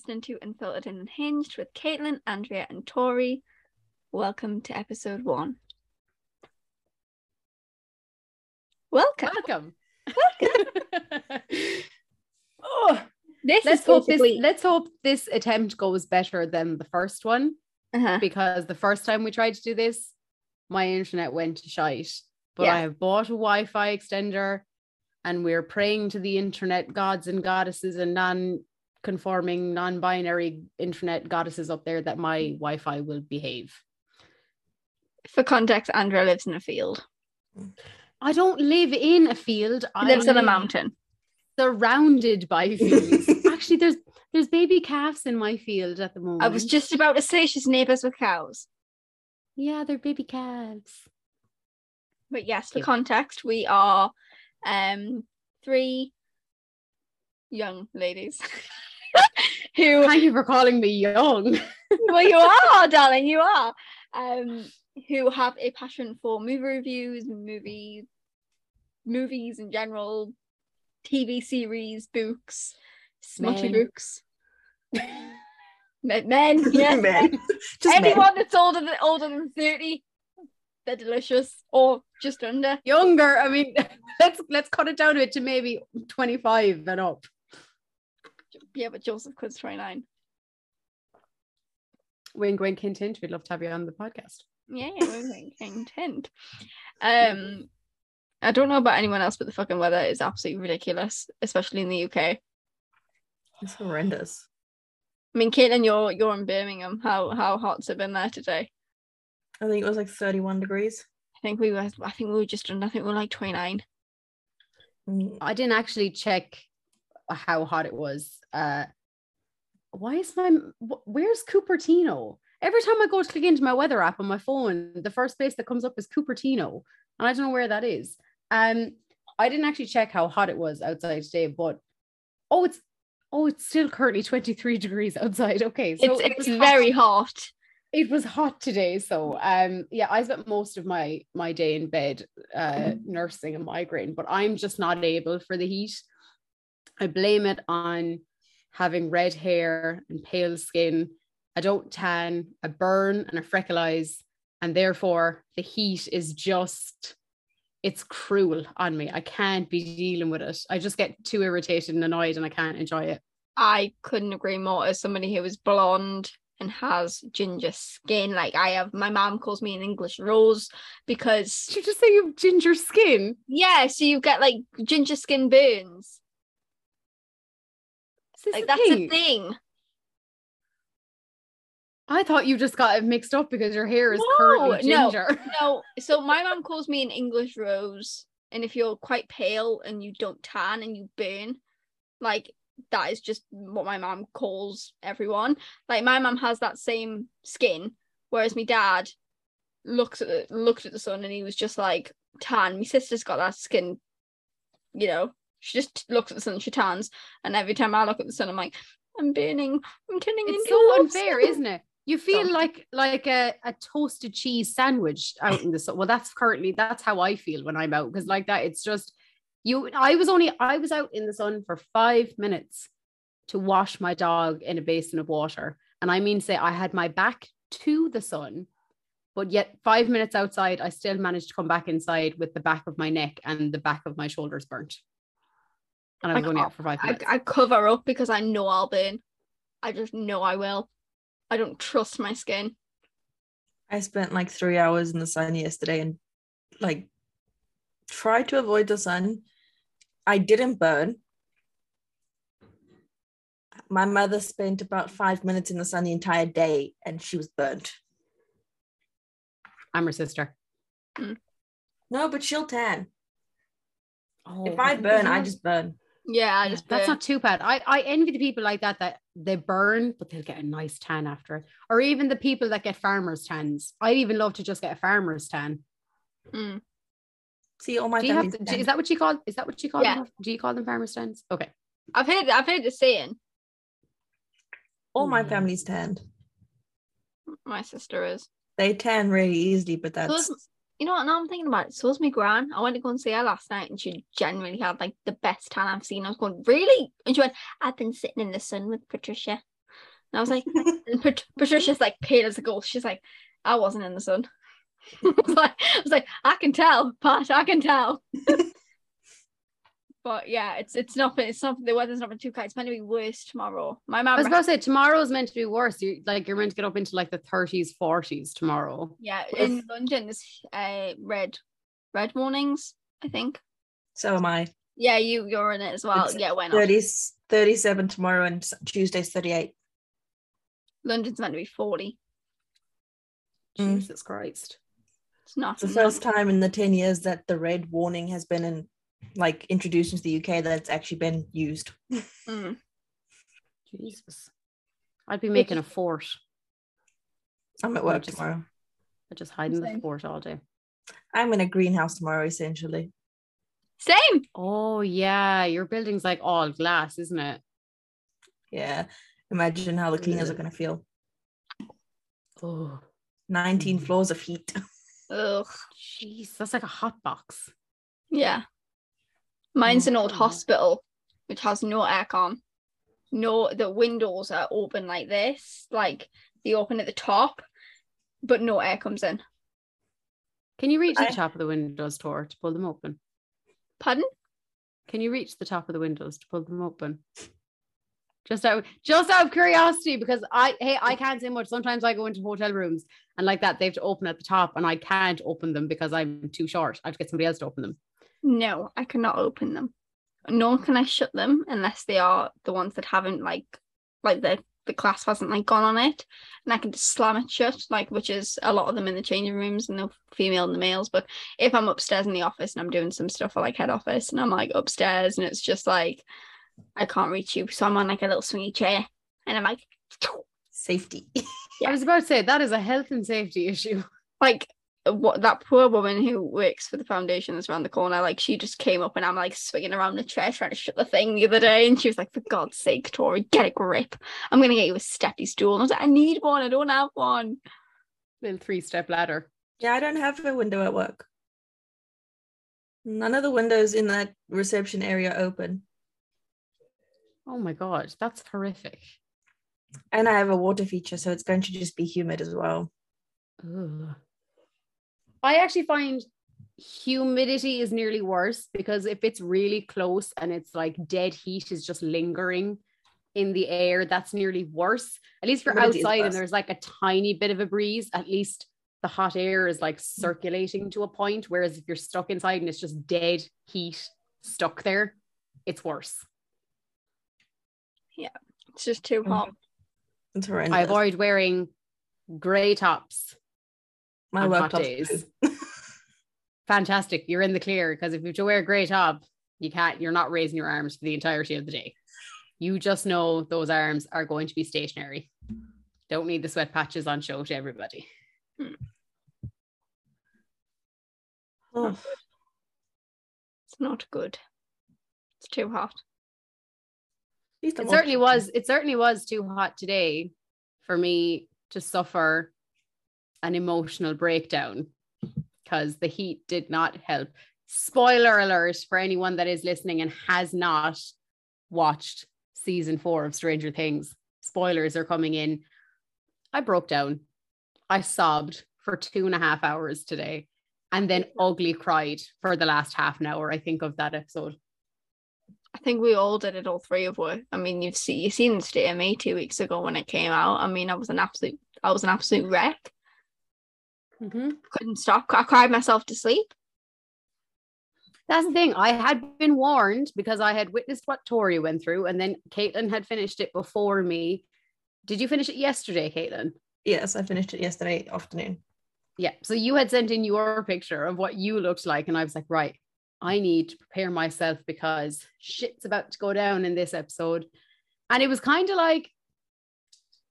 listening to Unfiltered and Unhinged with Caitlin, Andrea and Tori. Welcome to episode 1. Welcome. Oh, let's hope this attempt goes better than the first one, because the first time we tried to do this, my internet went to shite. But yeah, I have bought a Wi-Fi extender, and we're praying to the internet gods and goddesses and non-conforming, non-binary internet goddesses up there that my Wi-Fi will behave. For context, Andrea lives in a field. I don't live in a field. She lives on a mountain, surrounded by fields. Actually, there's baby calves in my field at the moment. I was just about to say she's neighbours with cows. Yeah, they're baby calves. But yes, for context, we are three young ladies. Who? Thank you for calling me young. Well, you are, darling. You are. Who have a passion for movie reviews, movies in general, TV series, books, smutty books. Men, yeah. Men. Anyone that's older than 30, they're delicious, or just under. Younger, I mean, let's cut it down to it to maybe 25 and up. Yeah, but Joseph could 29. Wink, wink, hint, hint. We'd love to have you on the podcast. Yeah, we're making tent. I don't know about anyone else, but the fucking weather is absolutely ridiculous, especially in the UK. It's horrendous. I mean, Caitlin, you're in Birmingham. How hot's it been there today? I think it was like 31 degrees. I think we were just under. I think we were like 29. I didn't actually check how hot it was. Where's Cupertino? Every time I go to click into my weather app on my phone, the first place that comes up is Cupertino. And I don't know where that is. I didn't actually check how hot it was outside today, but it's still currently 23 degrees outside. Okay. So it's very hot. It was hot today. So I spent most of my day in bed nursing a migraine, but I'm just not able for the heat. I blame it on having red hair and pale skin. I don't tan, I burn and I freckleize, and therefore the heat is just, it's cruel on me. I can't be dealing with it. I just get too irritated and annoyed and I can't enjoy it. I couldn't agree more. As somebody who is blonde and has ginger skin, like I have, my mom calls me an English rose because... Did you just say you have ginger skin? Yeah, so you get like ginger skin burns. That's a thing. I thought you just got it mixed up because your hair is curly ginger. No. So my mom calls me an English rose. And if you're quite pale and you don't tan and you burn, like that is just what my mom calls everyone. Like my mom has that same skin, whereas my dad looked at the sun and he was just like tan. My sister's got that skin, you know, she just looks at the sun, she tans. And every time I look at the sun, I'm like, I'm burning, I'm turning into. It's so unfair, isn't it? You feel like a toasted cheese sandwich out in the sun. Well, that's how I feel when I'm out, because like that, it's just you. I was out in the sun for 5 minutes to wash my dog in a basin of water, and I mean, say I had my back to the sun, but yet 5 minutes outside, I still managed to come back inside with the back of my neck and the back of my shoulders burnt, and I was only out for 5 minutes. I cover up because I know I'll burn. I just know I will. I don't trust my skin. I spent like 3 hours in the sun yesterday and like tried to avoid the sun. I didn't burn. My mother spent about 5 minutes in the sun the entire day and she was burnt. I'm her sister. Mm. No, but she'll tan. Oh, if I burn, I just burn. Yeah, that's not too bad. I envy the people like that they burn, but they'll get a nice tan after it. Or even the people that get farmer's tans. I'd even love to just get a farmer's tan. Mm. See, all my family's tan. Is that what you call? Is that what you call them? Do you call them farmer's tans? Okay, I've heard the saying. All my family's tanned. My sister is. They tan really easily, but that's. You know what, now I'm thinking about it, so is my gran. I went to go and see her last night and she genuinely had like the best tan I've seen. I was going, really? And she went, I've been sitting in the sun with Patricia. And I was like, and Patricia's like pale as a ghost. She's like, I wasn't in the sun. I was like, I can tell, Pat, I can tell. But yeah, it's not the weather's not been too kind. It's meant to be worse tomorrow. My mom. I was about to say tomorrow's meant to be worse. You're meant to get up into like the 30s, 40s tomorrow. Yeah, in London, there's red warnings, I think. So am I. Yeah, you're in it as well. It's yeah, why not? 30s, 37 tomorrow, and Tuesday's 38. London's meant to be 40. Jesus Christ. It's not the first time in the 10 years that the red warning has been introduced into the UK that it's actually been used. Jesus. I'd be making a fort. I'm at work tomorrow. I just hide in the fort all day. I'm in a greenhouse tomorrow, essentially. Same. Oh yeah, your building's like all glass, isn't it? Yeah. Imagine how the cleaners are going to feel. Oh, 19 floors of heat. Oh, jeez, that's like a hot box. Yeah. Mine's an old hospital, which has no aircon. No, the windows are open like this, like they open at the top, but no air comes in. Can you reach the top of the windows, Tor, to pull them open? Pardon? Can you reach the top of the windows to pull them open? Just out of curiosity, because I can't say much. Sometimes I go into hotel rooms and like that, they have to open at the top and I can't open them because I'm too short. I have to get somebody else to open them. No, I cannot open them. Nor can I shut them unless they are the ones that haven't the clasp hasn't gone on it. And I can just slam it shut, which is a lot of them in the changing rooms and the female and the males. But if I'm upstairs in the office and I'm doing some stuff for head office and I'm upstairs and it's just I can't reach you. So I'm on a little swingy chair and I'm safety. Yeah. I was about to say that is a health and safety issue. What that poor woman who works for the foundation that's around the corner, she just came up and I'm swinging around the chair trying to shut the thing the other day, and she was like, for God's sake, Tori, get a grip. I'm gonna get you a steppy stool. And I was like, I need one, I don't have one. Little 3-step ladder. Yeah, I don't have a window at work. None of the windows in that reception area open. Oh my God, that's horrific. And I have a water feature, so it's going to just be humid as well. Ugh. I actually find humidity is nearly worse, because if it's really close and it's dead heat is just lingering in the air, that's nearly worse. At least for outside and there's a tiny bit of a breeze, at least the hot air is circulating to a point. Whereas if you're stuck inside and it's just dead heat stuck there, it's worse. Yeah, it's just too hot. It's horrendous. I avoid wearing grey tops. My work days. Fantastic. You're in the clear, because if you have to wear a grey top, you're not raising your arms for the entirety of the day. You just know those arms are going to be stationary. Don't need the sweat patches on show to everybody. Oh. It's not good. It's too hot. It certainly was too hot today for me to suffer an emotional breakdown, because the heat did not help. Spoiler alert for anyone that is listening and has not watched season 4 of Stranger Things. Spoilers are coming in. I broke down. I sobbed for 2.5 hours today and then ugly cried for the last half an hour, I think, of that episode. I think we all did it, all three of us. I mean, you've seen the state of me 2 weeks ago when it came out. I mean, I was an absolute wreck. Mm-hmm. Couldn't stop. I cried myself to sleep. That's the thing. I had been warned, because I had witnessed what Tori went through, and then Caitlin had finished it before me. Did you finish it yesterday, Caitlin? Yes, I finished it yesterday afternoon. Yeah, so you had sent in your picture of what you looked like, and I was like, right, I need to prepare myself because shit's about to go down in this episode. And it was kind of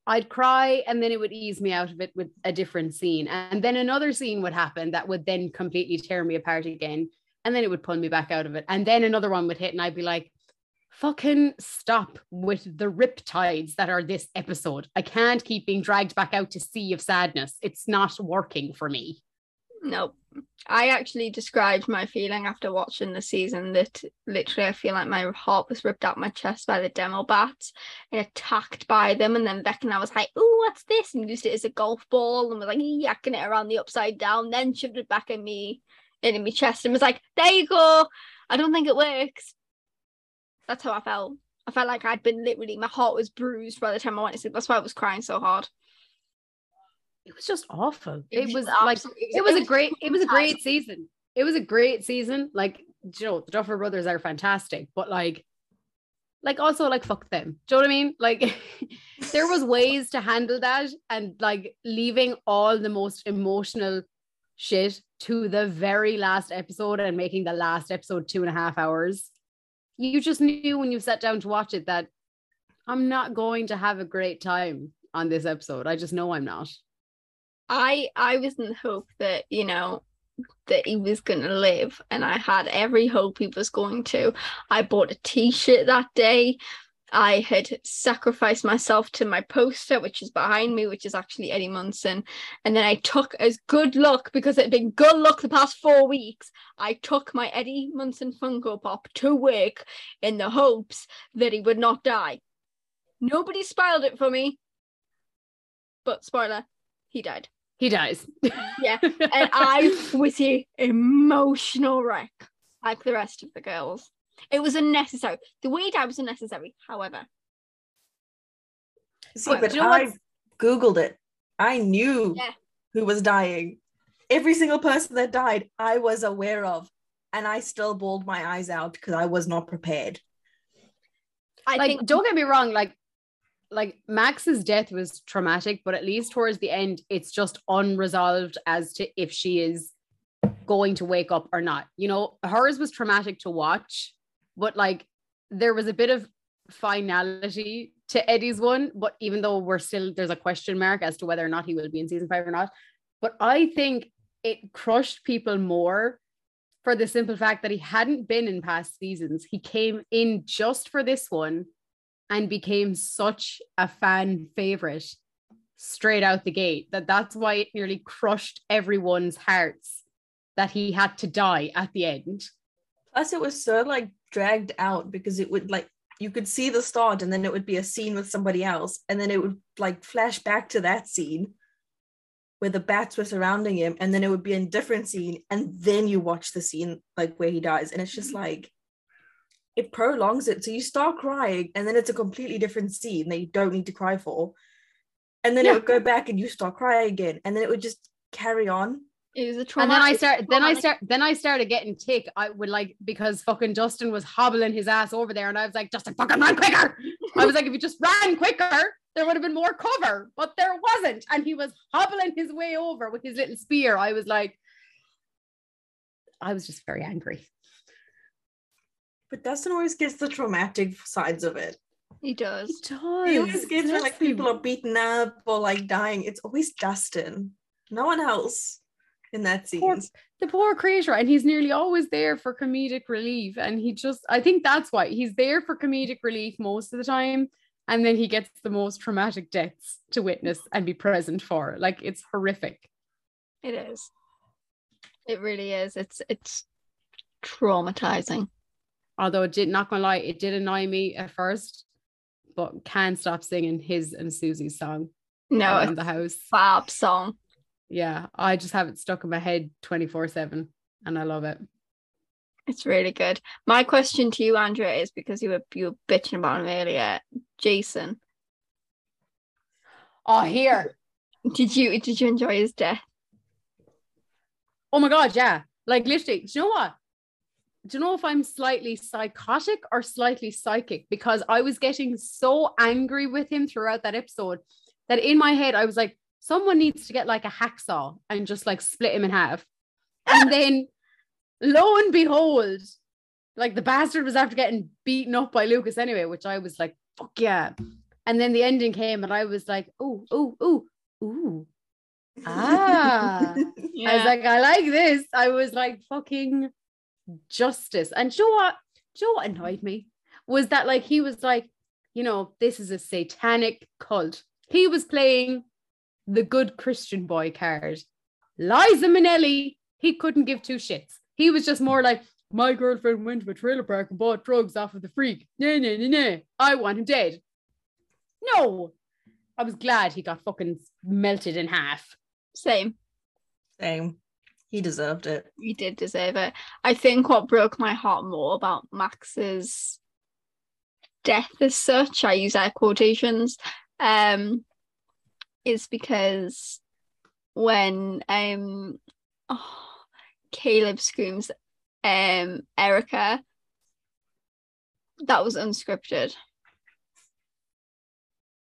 I'd cry and then it would ease me out of it with a different scene. And then another scene would happen that would then completely tear me apart again. And then it would pull me back out of it. And then another one would hit and I'd be like, fucking stop with the riptides that are this episode. I can't keep being dragged back out to sea of sadness. It's not working for me. Nope. I actually described my feeling after watching the season that literally I feel like my heart was ripped out my chest by the demo bats and attacked by them. And then Vecna was like, "Ooh, what's this?" and used it as a golf ball and was like yakking it around the upside down, then shoved it back at me in my chest and was like, "There you go." I don't think it works. That's how I felt. I felt like I'd been literally, my heart was bruised by the time I went to sleep. That's why I was crying so hard. It was just awful. It was a great season. It was a great season. Like, you know, the Duffer Brothers are fantastic, but like also like fuck them. Do you know what I mean? Like there was ways to handle that, and like leaving all the most emotional shit to the very last episode and making the last episode 2.5 hours. You just knew when you sat down to watch it that I'm not going to have a great time on this episode. I just know I'm not. I was in hope that, you know, that he was going to live, and I had every hope he was going to. I bought a t-shirt that day. I had sacrificed myself to my poster, which is behind me, which is actually Eddie Munson. And then I took, as good luck, because it had been good luck the past 4 weeks, I took my Eddie Munson Funko Pop to work in the hopes that he would not die. Nobody spoiled it for me. But spoiler, he died. He dies. Yeah. And I was an emotional wreck, like the rest of the girls. It was unnecessary. The way he died was unnecessary, however. See, but you know I Googled it. I knew who was dying. Every single person that died, I was aware of. And I still bawled my eyes out because I was not prepared. I think, don't get me wrong, like Max's death was traumatic, but at least towards the end, it's just unresolved as to if she is going to wake up or not. You know, hers was traumatic to watch, but like there was a bit of finality to Eddie's one, but even though there's a question mark as to whether or not he will be in season 5 or not. But I think it crushed people more for the simple fact that he hadn't been in past seasons. He came in just for this one and became such a fan favorite straight out the gate that's why it nearly crushed everyone's hearts that he had to die at the end. Plus it was so like dragged out, because it would like, you could see the start and then it would be a scene with somebody else, and then it would like flash back to that scene where the bats were surrounding him, and then it would be a different scene, and then you watch the scene like where he dies, and it's just like it prolongs it, so you start crying and then it's a completely different scene that you don't need to cry for, and then it would go back and you start crying again, and then it would just carry on. It was a trauma. And then I started getting tick. I would like, because fucking Dustin was hobbling his ass over there, and I was like, Dustin, fucking run quicker. I was like, if you just ran quicker there would have been more cover, but there wasn't, and he was hobbling his way over with his little spear. I was just very angry. But Dustin always gets the traumatic sides of it. He does. He always gets when, like, people are beaten up or like dying. It's always Dustin. No one else in that scene. The poor creator. And he's nearly always there for comedic relief. And I think that's why he's there for comedic relief most of the time. And then he gets the most traumatic deaths to witness and be present for. Like, it's horrific. It is. It really is. It's traumatizing. Although it did annoy me at first, but can't stop singing his and Susie's song. No, it's the house. Fab song. Yeah, I just have it stuck in my head 24/7, and I love it. It's really good. My question to you, Andrea, is because you were bitching about him earlier, Jason. Oh, here. Did you enjoy his death? Oh my God, yeah! Like literally, do you know what? Do you know if I'm slightly psychotic or slightly psychic? Because I was getting so angry with him throughout that episode that in my head I was like, someone needs to get like a hacksaw and just like split him in half. And then lo and behold, like the bastard was after getting beaten up by Lucas anyway, which I was like, fuck yeah. And then the ending came and I was like, ooh. Ah. Yeah. I was like, I like this. I was like fucking justice. And Joe annoyed me was that like he was like, you know, this is a satanic cult. He was playing the good Christian boy card. Liza Minnelli he couldn't give two shits. He was just more like, my girlfriend went to a trailer park and bought drugs off of the freak. Nah. I want him dead. No. I was glad he got fucking melted in half. Same. He deserved it. He did deserve it. I think what broke my heart more about Max's death as such, I use air quotations, is because when Caleb screams Erica, that was unscripted.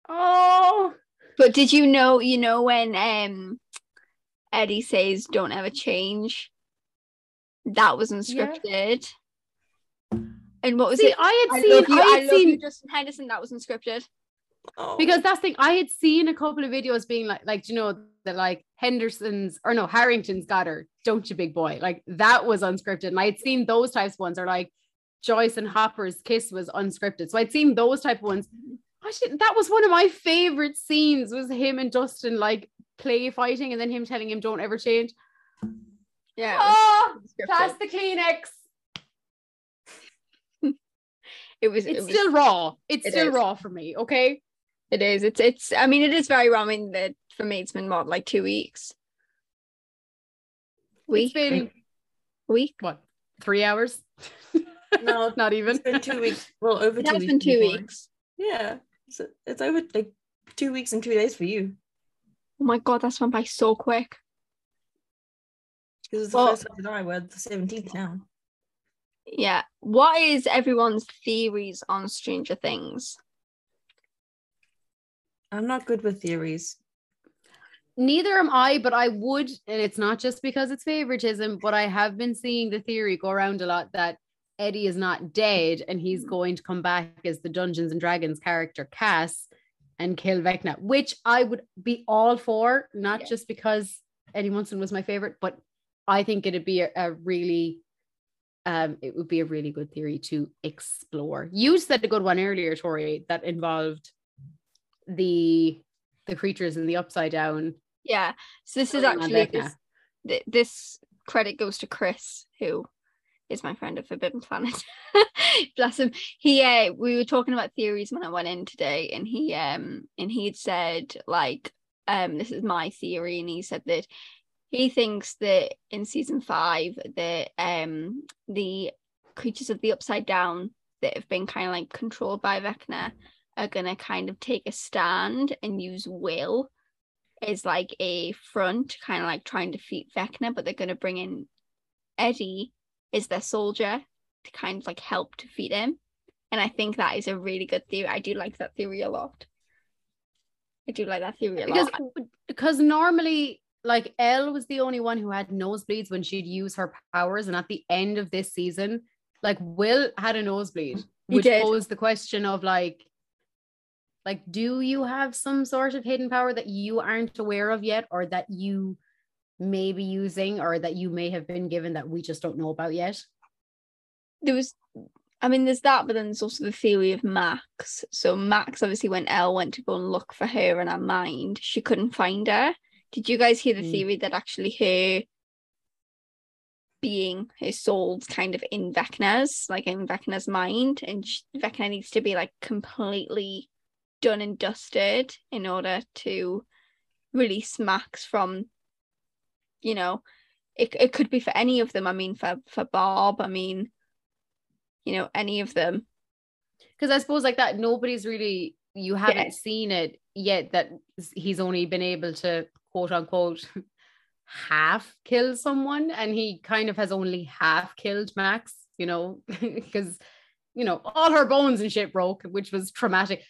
Oh, but did you know when Eddie says don't ever change, that was unscripted? Yeah. And what was it? I had seen Justin Henderson, that was unscripted. Oh. Because that's the thing, I had seen a couple of videos being like, you know, that like Harrington's got her, don't you, big boy? Like, that was unscripted. And I had seen those types of ones, or like Joyce and Hopper's kiss was unscripted. So I'd seen those type of ones. That was one of my favorite scenes, was him and Dustin like play fighting, and then him telling him don't ever change. Yeah. Oh, pass the Kleenex. It's still raw. It's still raw for me. Okay. It is. It is very raw. I mean, that for me, it's been more like 2 weeks. It's been 3 hours? No, not even. It's been 2 weeks. Well, over 2 weeks. It's been 2 weeks. Yeah. So it's over like 2 weeks and 2 days for you. Oh my God, that's went by so quick. Because it's the first of July, we're the 17th now. Yeah. What is everyone's theories on Stranger Things? I'm not good with theories. Neither am I, but I would, and it's not just because it's favoritism, but I have been seeing the theory go around a lot that Eddie is not dead and he's going to come back as the Dungeons and Dragons character Cass and kill Vecna, which I would be all for, not just because Eddie Munson was my favorite, but I think it'd be a really good theory to explore. You said a good one earlier, Tori, that involved the creatures in the Upside Down. Yeah. So this is actually this credit goes to Chris, who is my friend of Forbidden Planet. Bless him. We were talking about theories when I went in today, and he had said like, this is my theory, and he said that he thinks that in season 5 that the creatures of the Upside Down that have been kind of like controlled by Vecna are going to kind of take a stand and use Will as like a front, kind of like trying to defeat Vecna, but they're going to bring in Eddie as their soldier to kind of like help defeat him. And I think that is a really good theory. I do like that theory a lot. Because normally, like, Elle was the only one who had nosebleeds when she'd use her powers, and at the end of this season, like, Will had a nosebleed, which posed the question of like, do you have some sort of hidden power that you aren't aware of yet, or that you may be using, or that you may have been given that we just don't know about yet? There's that, but then there's also the theory of Max. So Max, obviously, when Elle went to go and look for her in her mind, she couldn't find her. Did you guys hear the theory that actually her soul's kind of in Vecna's mind, and Vecna needs to be like completely done and dusted in order to release Max from, you know, it could be for any of them. I mean, for Bob, I mean, you know, any of them. Because I suppose like that, nobody's really, you haven't seen it yet, that he's only been able to quote unquote half kill someone, and he kind of has only half killed Max, you know, because you know all her bones and shit broke, which was traumatic.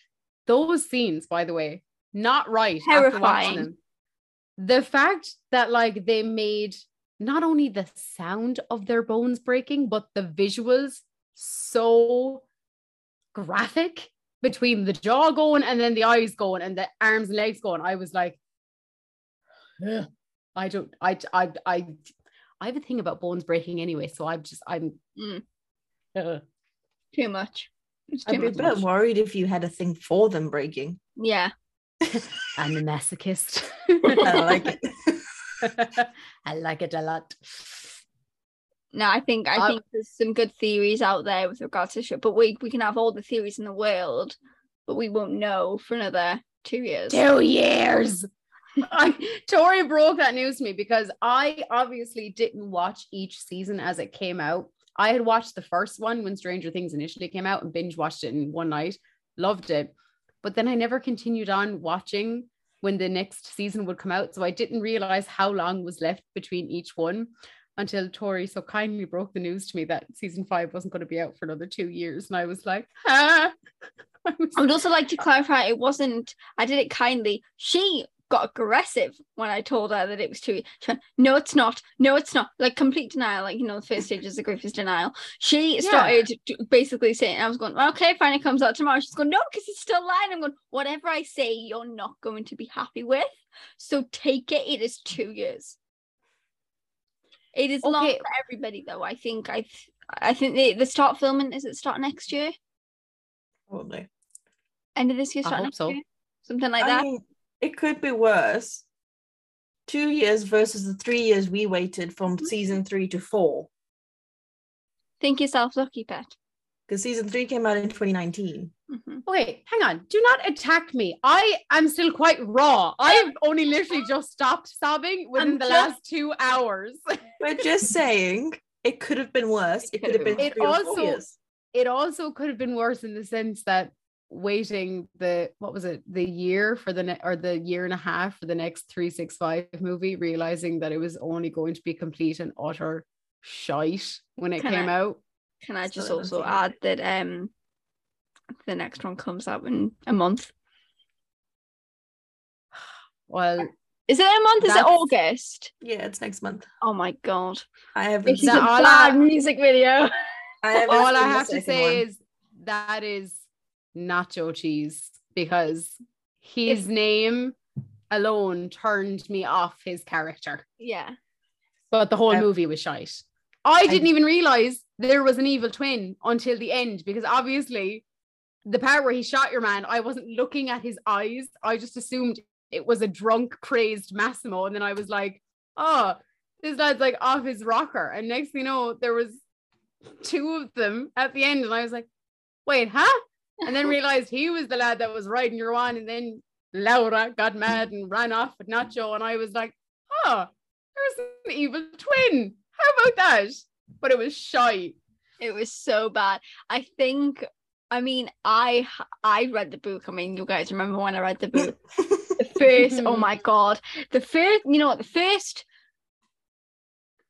Those scenes, by the way, not right. Terrifying. The fact that like they made not only the sound of their bones breaking, but the visuals so graphic, between the jaw going and then the eyes going and the arms and legs going. I was like, ugh. I have a thing about bones breaking anyway, so I'm too much. I'd be a bit worried if you had a thing for them breaking. Yeah. I'm a masochist. I like it. I like it a lot. No, I think there's some good theories out there with regard to the show, but we can have all the theories in the world, but we won't know for another 2 years. 2 years. Tori broke that news to me because I obviously didn't watch each season as it came out. I had watched the first one when Stranger Things initially came out and binge watched it in one night, loved it. But then I never continued on watching when the next season would come out. So I didn't realize how long was left between each one until Tori so kindly broke the news to me that season 5 wasn't going to be out for another 2 years. And I was like, ah. I would also like to clarify, it wasn't, I did it kindly. She got aggressive when I told her that it was 2 years. She went, no, it's not. No, it's not. Like complete denial. Like, you know, the first stage is the Griffith's denial. She started basically saying, I was going, okay, fine, it comes out tomorrow. She's going, no, because it's still lying. I'm going, whatever I say, you're not going to be happy with. So take it. It is 2 years. It is not for everybody though. I think the start filming, is it start next year? Probably. End of this year, start next year? Something like that. Mean, it could be worse. 2 years versus the 3 years we waited from season 3 to 4. Think yourself lucky, Pat. Because season 3 came out in 2019. Mm-hmm. Okay, hang on. Do not attack me. I am still quite raw. I've only literally just stopped sobbing within the last 2 hours. We're just saying it could have been worse. It could have been 3 or 4 years. It also could have been worse in the sense that waiting the year and a half for the next 365 movie, realizing that it was only going to be complete and utter shite when it came out. Can I just also add that the next one comes out in a month? Well, is it a month? Is it August? Yeah, it's next month. Oh my god! I have this is a bad music video. All I have to say is that is nacho cheese, because his name alone turned me off his character. Yeah, but the whole movie was shite. I didn't even realize there was an evil twin until the end, because obviously the part where he shot your man, I wasn't looking at his eyes. I just assumed it was a drunk, crazed Massimo. And then I was like, oh, this lad's like off his rocker. And next thing you know, there was two of them at the end. And I was like, wait, huh? And then realized he was the lad that was riding your one. And then Laura got mad and ran off with Nacho. And I was like, oh, there's an evil twin. How about that? But it was shite. It was so bad. I read the book. I mean, you guys remember when I read the book? The first, oh my god. The first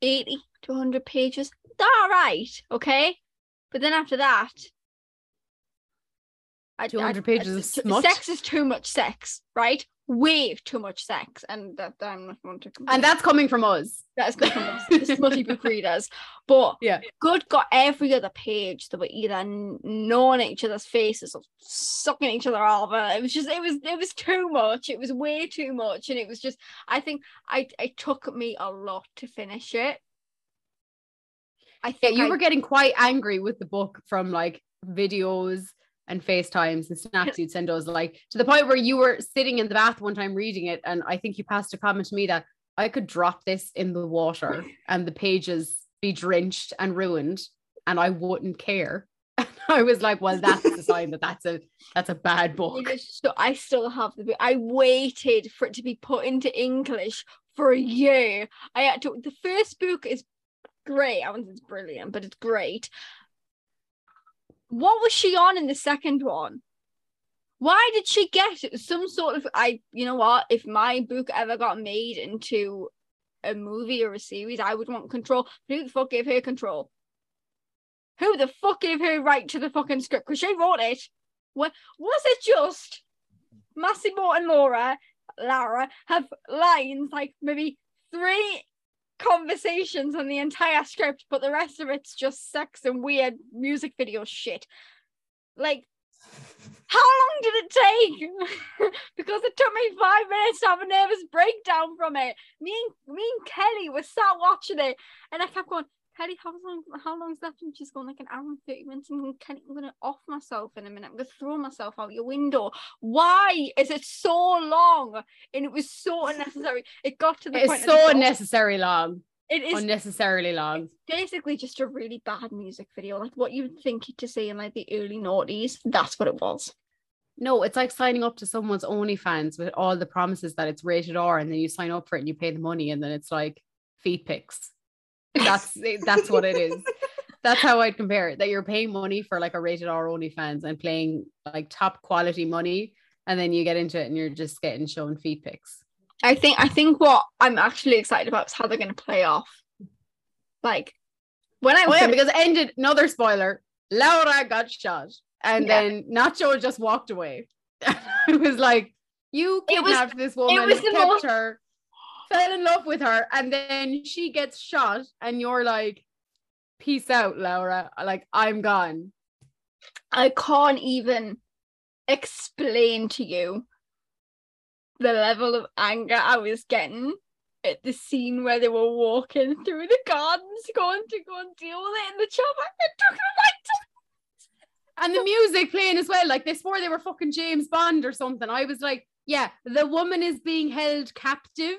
80 to 100 pages, that's all right, okay? But then after that, 200 pages of smut. Sex is too much sex, right? Way too much sex, and that I'm not going to complain. And that's coming from us. That's coming from us, the smutty book readers. But yeah, good got every other page that were either gnawing at each other's faces or sucking each other off. It was just, it was too much. It was way too much, and it was just. I think it took me a lot to finish it. I think you were getting quite angry with the book from like videos and FaceTimes and snaps you'd send us, like, to the point where you were sitting in the bath one time reading it, and I think you passed a comment to me that I could drop this in the water and the pages be drenched and ruined and I wouldn't care. And I was like, well, that's a sign that that's a bad book. I still have the book. I waited for it to be put into English for a year. The first book is great. I wouldn't say it's brilliant, but it's great. What was she on in the second one? Why did she get some sort of... You know what? If my book ever got made into a movie or a series, I would want control. Who the fuck gave her control? Who the fuck gave her right to the fucking script? Because she wrote it. Was it just Massimo and Laura have lines, like maybe 3... conversations on the entire script, but the rest of it's just sex and weird music video shit? Like, how long did it take? Because it took me 5 minutes to have a nervous breakdown from it. Me and Kelly were sat watching it, and I kept going, Kelly, how long's left? And she's gone, like, an hour and 30 minutes. And Kelly, I'm going to off myself in a minute. I'm going to throw myself out your window. Why is it so long? And it was so unnecessary. It got to the point. It's so unnecessarily long. It is unnecessarily long. It's basically just a really bad music video. Like, what you'd think to see in, like, the early noughties. That's what it was. No, it's like signing up to someone's OnlyFans with all the promises that it's rated R, and then you sign up for it and you pay the money, and then it's like feet pics. That's what it is. That's how I'd compare it. That you're paying money for, like, a rated R OnlyFans and playing, like, top quality money, and then you get into it and you're just getting shown feet pics. I think what I'm actually excited about is how they're going to play off. Like, when I went, because it ended, another spoiler, Laura got shot. And then Nacho just walked away. It was like, you kidnapped this woman, kept her, fell in love with her, and then she gets shot, and you're like, peace out, Laura. Like, I'm gone. I can't even explain to you the level of anger I was getting at the scene where they were walking through the gardens, going to go and deal with it in the chopper. I took her like to. And the music playing as well. Like, they swore they were fucking James Bond or something. I was like, yeah, the woman is being held captive.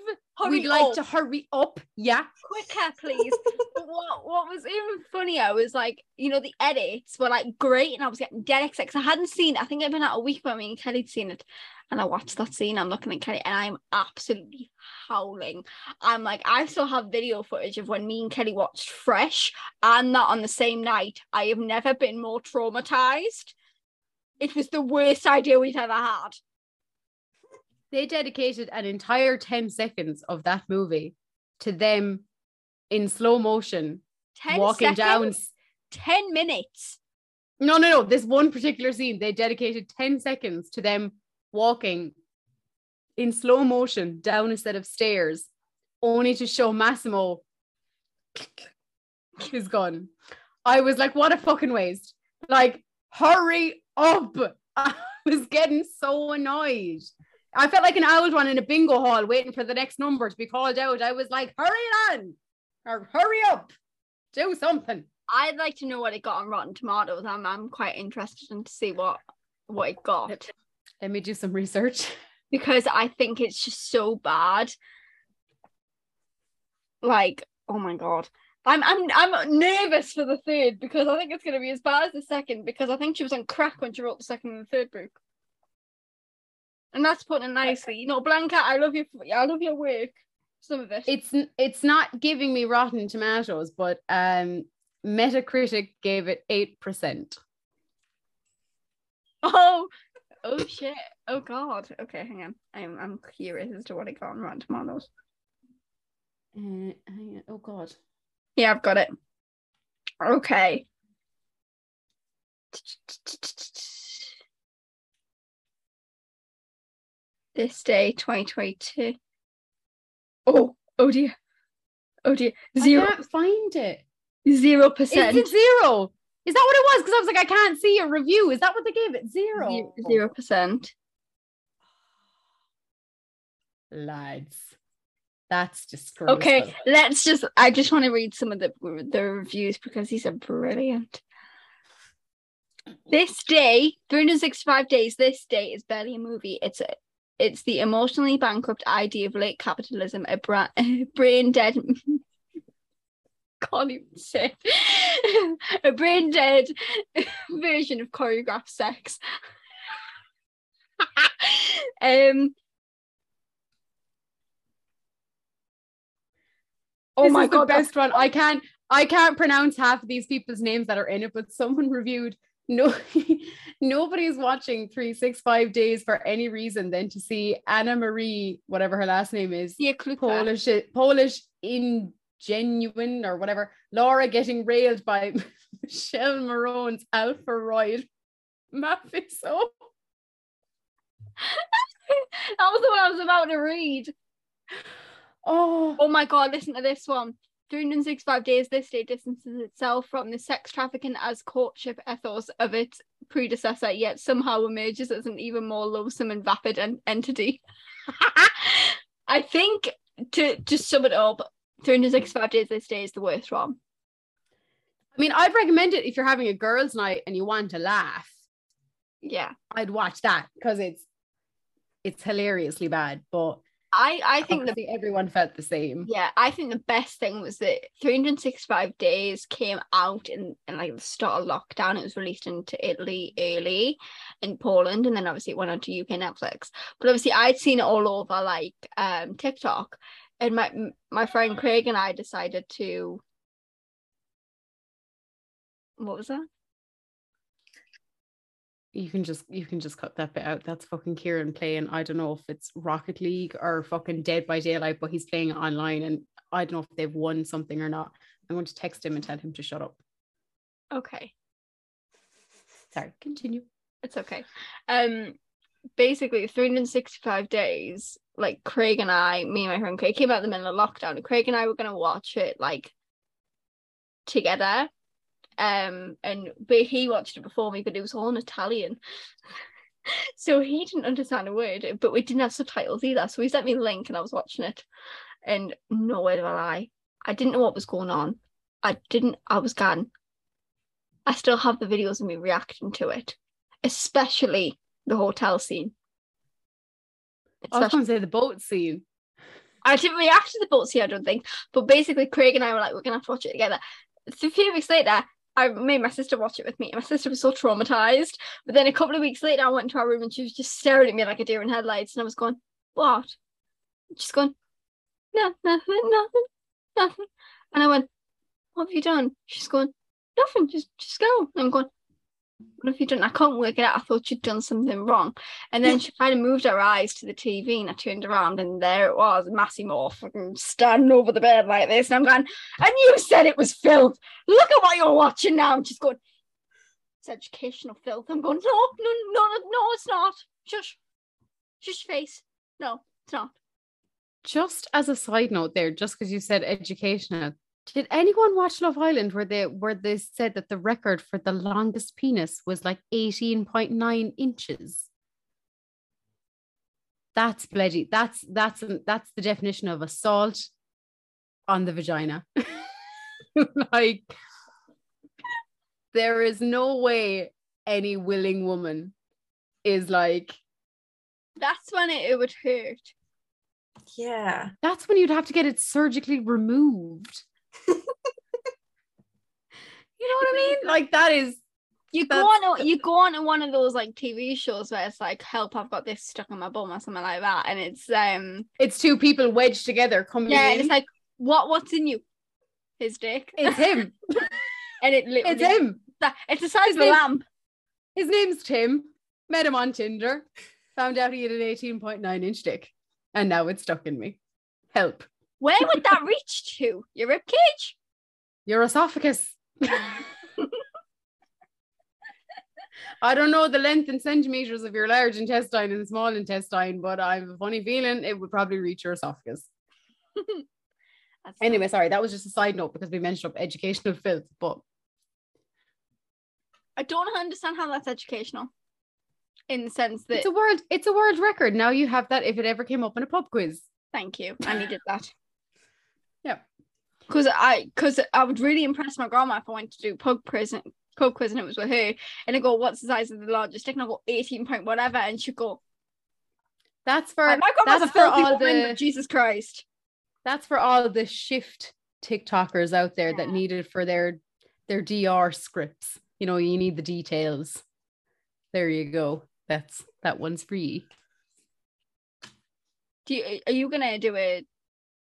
We'd like to hurry up. Yeah. Quicker, please. But what was even funnier was, like, you know, the edits were, like, great. And I was getting dead excited because I hadn't seen it. I think I'd been out a week when me and Kelly'd seen it. And I watched that scene. I'm looking at Kelly and I'm absolutely howling. I'm like, I still have video footage of when me and Kelly watched Fresh, and that on the same night. I have never been more traumatized. It was the worst idea we'd ever had. They dedicated an entire 10 seconds of that movie to them in slow motion, walking down. 10 minutes. No. This one particular scene, they dedicated 10 seconds to them walking in slow motion down a set of stairs, only to show Massimo his gun. I was like, what a fucking waste. Like, hurry up. I was getting so annoyed. I felt like an old one in a bingo hall waiting for the next number to be called out. I was like, hurry on, or hurry up, do something. I'd like to know what it got on Rotten Tomatoes. I'm quite interested in to see what it got. Let me do some research. Because I think it's just so bad. Like, oh my God. I'm nervous for the third, because I think it's going to be as bad as the second, because I think she was on crack when she wrote the second and the third book. And that's putting it nicely. You know, Blanca, I love your work. Some of it. It's not giving me Rotten Tomatoes, but Metacritic gave it 8%. Oh shit. Oh God. Okay, hang on. I'm curious as to what it got on Rotten Tomatoes. Hang on. Oh God. Yeah, I've got it. Okay. This day, 2022. Oh dear. Oh dear. Zero. I can't find it. 0%. Is it zero? Is that what it was? Because I was like, I can't see a review. Is that what they gave it? 0%. Lads. That's disgraceful. Okay, I just want to read some of the reviews, because these are brilliant. This day, 365 days, this day is barely a movie. It's the emotionally bankrupt idea of late capitalism, a brain-dead... can't even say a brain-dead version of choreographed sex. Oh my God, best one. I can't pronounce half of these people's names that are in it, but someone reviewed... No, nobody is watching 365 days for any reason than to see Anna Marie, whatever her last name is, Polish ingenuine or whatever, Laura getting railed by Michelle Marone's Alpharoid Mafiso. That was the one I was about to read. Oh my God, listen to this one. 365 days, this day distances itself from the sex trafficking as courtship ethos of its predecessor, yet somehow emerges as an even more loathsome and vapid entity. I think, to sum it up, 365 days, this day is the worst one. I mean, I'd recommend it if you're having a girls' night and you want to laugh. Yeah, I'd watch that because it's hilariously bad, but I think that everyone felt the same. Yeah, I think the best thing was that 365 Days came out in like the start of lockdown. It was released into Italy early, in Poland, and then obviously it went on to UK Netflix. But obviously I'd seen it all over like TikTok, and my friend Craig and I decided to, what was that? You can just cut that bit out. That's fucking Kieran playing, I don't know if it's Rocket League or fucking Dead by Daylight, but he's playing online and I don't know if they've won something or not. I'm going to text him and tell him to shut up. Okay. Sorry, continue. It's okay. Basically 365 Days, like Craig and I, me and my friend Craig, came out in the middle of lockdown, and Craig and I were going to watch it like together. But he watched it before me, but it was all in Italian, so he didn't understand a word, but we didn't have subtitles either, so he sent me the link and I was watching it, and no word of a lie, I didn't know what was going on. I was gone. I still have the videos of me reacting to it, especially the hotel scene. I was going to say the boat scene. I didn't react to the boat scene, I don't think, but basically Craig and I were like, we're going to have to watch it together. So a few weeks later, I made my sister watch it with me, and my sister was so traumatized. But then a couple of weeks later, I went into our room and she was just staring at me like a deer in headlights, and I was going, what? She's going, no, nothing. And I went, what have you done? She's going, nothing, just go. And I'm going, what have you done? I can't work it out. I thought you'd done something wrong. And then she kind of moved her eyes to the TV, and I turned around, and there it was, Massimo fucking standing over the bed like this. And I'm going, and you said it was filth. Look at what you're watching now. And she's going, it's educational filth. I'm going, no, it's not. Shush your face. No, it's not. Just as a side note there, just because you said educational, did anyone watch Love Island where they said that the record for the longest penis was like 18.9 inches? That's bloody. That's the definition of assault on the vagina. Like, there is no way any willing woman is like. That's when it would hurt. Yeah. That's when you'd have to get it surgically removed. You know what I mean? Like, that is, you go on to one of those like TV shows where it's like, help, I've got this stuck in my bum or something like that, and it's two people wedged together coming in. And it's like, what's in you? His dick. It's him. And it literally, it's him. It's the size of a lamp. His name's Tim. Met him on Tinder. Found out he had an 18.9 inch dick, and now it's stuck in me. Help. Where would that reach to? Your ribcage? Your esophagus. I don't know the length in centimeters of your large intestine and small intestine, but I have a funny feeling it would probably reach your esophagus. Anyway, sorry, that was just a side note because we mentioned up educational filth, but I don't understand how that's educational. In the sense that it's a world record. Now you have that if it ever came up in a pub quiz. Thank you. I needed that. Yeah. Because I would really impress my grandma if I went to do pub quiz and it was with her, and I go, what's the size of the largest dick? And I go 18 point whatever, and she'd go, that's for, like, my grandma's a filthy woman, but Jesus Christ. That's for all the shift TikTokers out there that needed for their DR scripts. You know, you need the details. There you go. That one's free. Are you gonna do a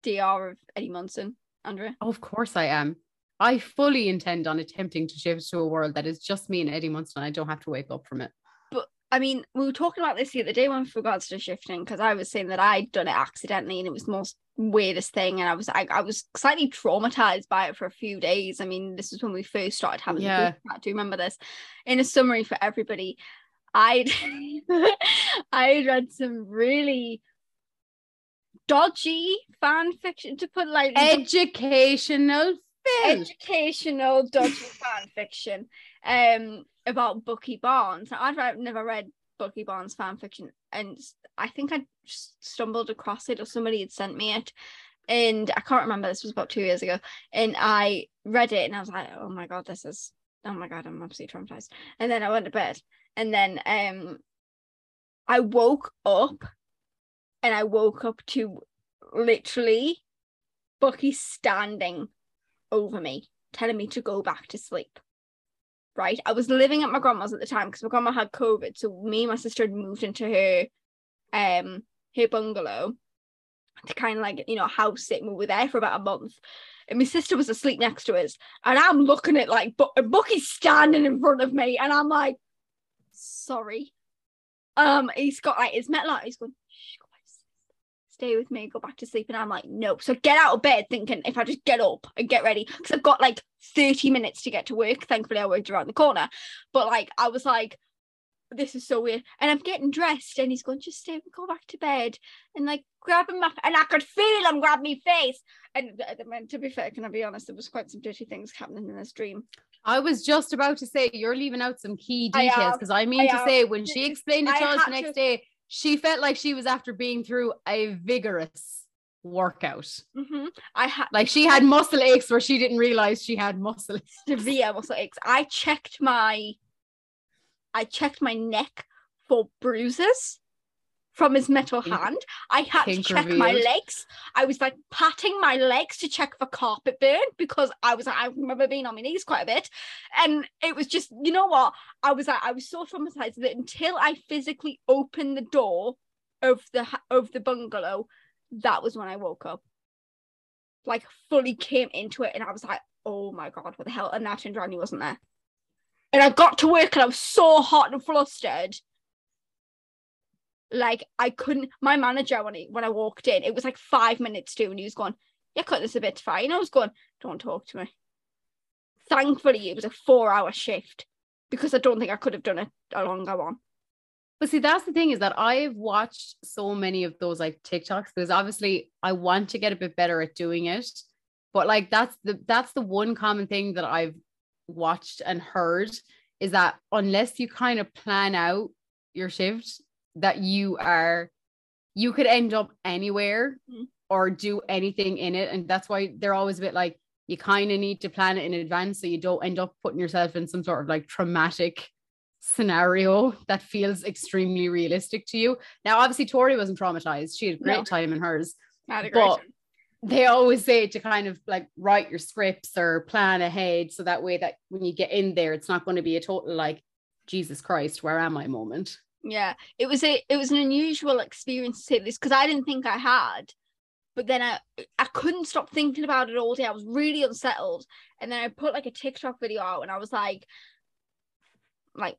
DR of Eddie Munson, Andrea? Oh, of course I am. I fully intend on attempting to shift to a world that is just me and Eddie Munson. I don't have to wake up from it. But I mean, we were talking about this the other day with regards to shifting, because I was saying that I'd done it accidentally and it was the most weirdest thing, and I was slightly traumatized by it for a few days. I mean, this is when we first started having the group chat. Do you remember this? In a summary for everybody, I read some really dodgy fan fiction, to put like educational dodgy fan fiction about Bucky Barnes. Now, I've never read Bucky Barnes fan fiction, and I think I stumbled across it, or somebody had sent me it, and I can't remember, this was about 2 years ago, and I read it and I was like, oh my god, this is, oh my god, I'm absolutely traumatized. And then I went to bed, and then I woke up, and I woke up to literally Bucky standing over me, telling me to go back to sleep. Right, I was living at my grandma's at the time because my grandma had COVID, so me and my sister had moved into her bungalow to kind of like, you know, house sit. We were there for about a month, and my sister was asleep next to us, and I'm looking at like Bucky's standing in front of me, and I'm like, sorry, he's got like his metal out. He's going, stay with me, go back to sleep. And I'm like, nope. So I get out of bed thinking, if I just get up and get ready, because I've got like 30 minutes to get to work. Thankfully I worked around the corner, but like I was like, this is so weird. And I'm getting dressed, and he's going, just stay, go back to bed, and like grabbing my, and I could feel him grab me face. And to be fair, can I be honest, there was quite some dirty things happening in this dream. I was just about to say, you're leaving out some key details, because I mean to say when she explained it to us the next day, she felt like she was after being through a vigorous workout. Mm-hmm. She had muscle aches where she didn't realize she had muscle aches. Severe muscle aches. I checked my neck for bruises from his metal hand. I had to check my legs. I was like patting my legs to check for carpet burn, because I was like, I remember being on my knees quite a bit, and it was just, you know what, I was like, I was so traumatized that until I physically opened the door of the bungalow, that was when I woke up, like fully came into it, and I was like, oh my god, what the hell. And I turned around, he wasn't there, and I got to work, and I was so hot and flustered. Like, I couldn't, my manager, when I walked in, it was like 5 minutes to, and he was going, you're cutting this a bit fine. I was going, don't talk to me. Thankfully, it was a 4-hour shift, because I don't think I could have done it a longer one. But see, that's the thing, is that I've watched so many of those like TikToks, because obviously I want to get a bit better at doing it. But like, that's the one common thing that I've watched and heard, is that unless you kind of plan out your shift, that you could end up anywhere or do anything in it. And that's why they're always a bit like, you kind of need to plan it in advance, so you don't end up putting yourself in some sort of like traumatic scenario that feels extremely realistic to you. Now, obviously Tori wasn't traumatized. She had a great time in hers. But they always say to kind of like write your scripts or plan ahead, so that way that when you get in there, it's not going to be a total like, Jesus Christ, where am I moment. Yeah, it was an unusual experience to say this, because I didn't think I had, but then I couldn't stop thinking about it all day. I was really unsettled, and then I put like a TikTok video out, and I was like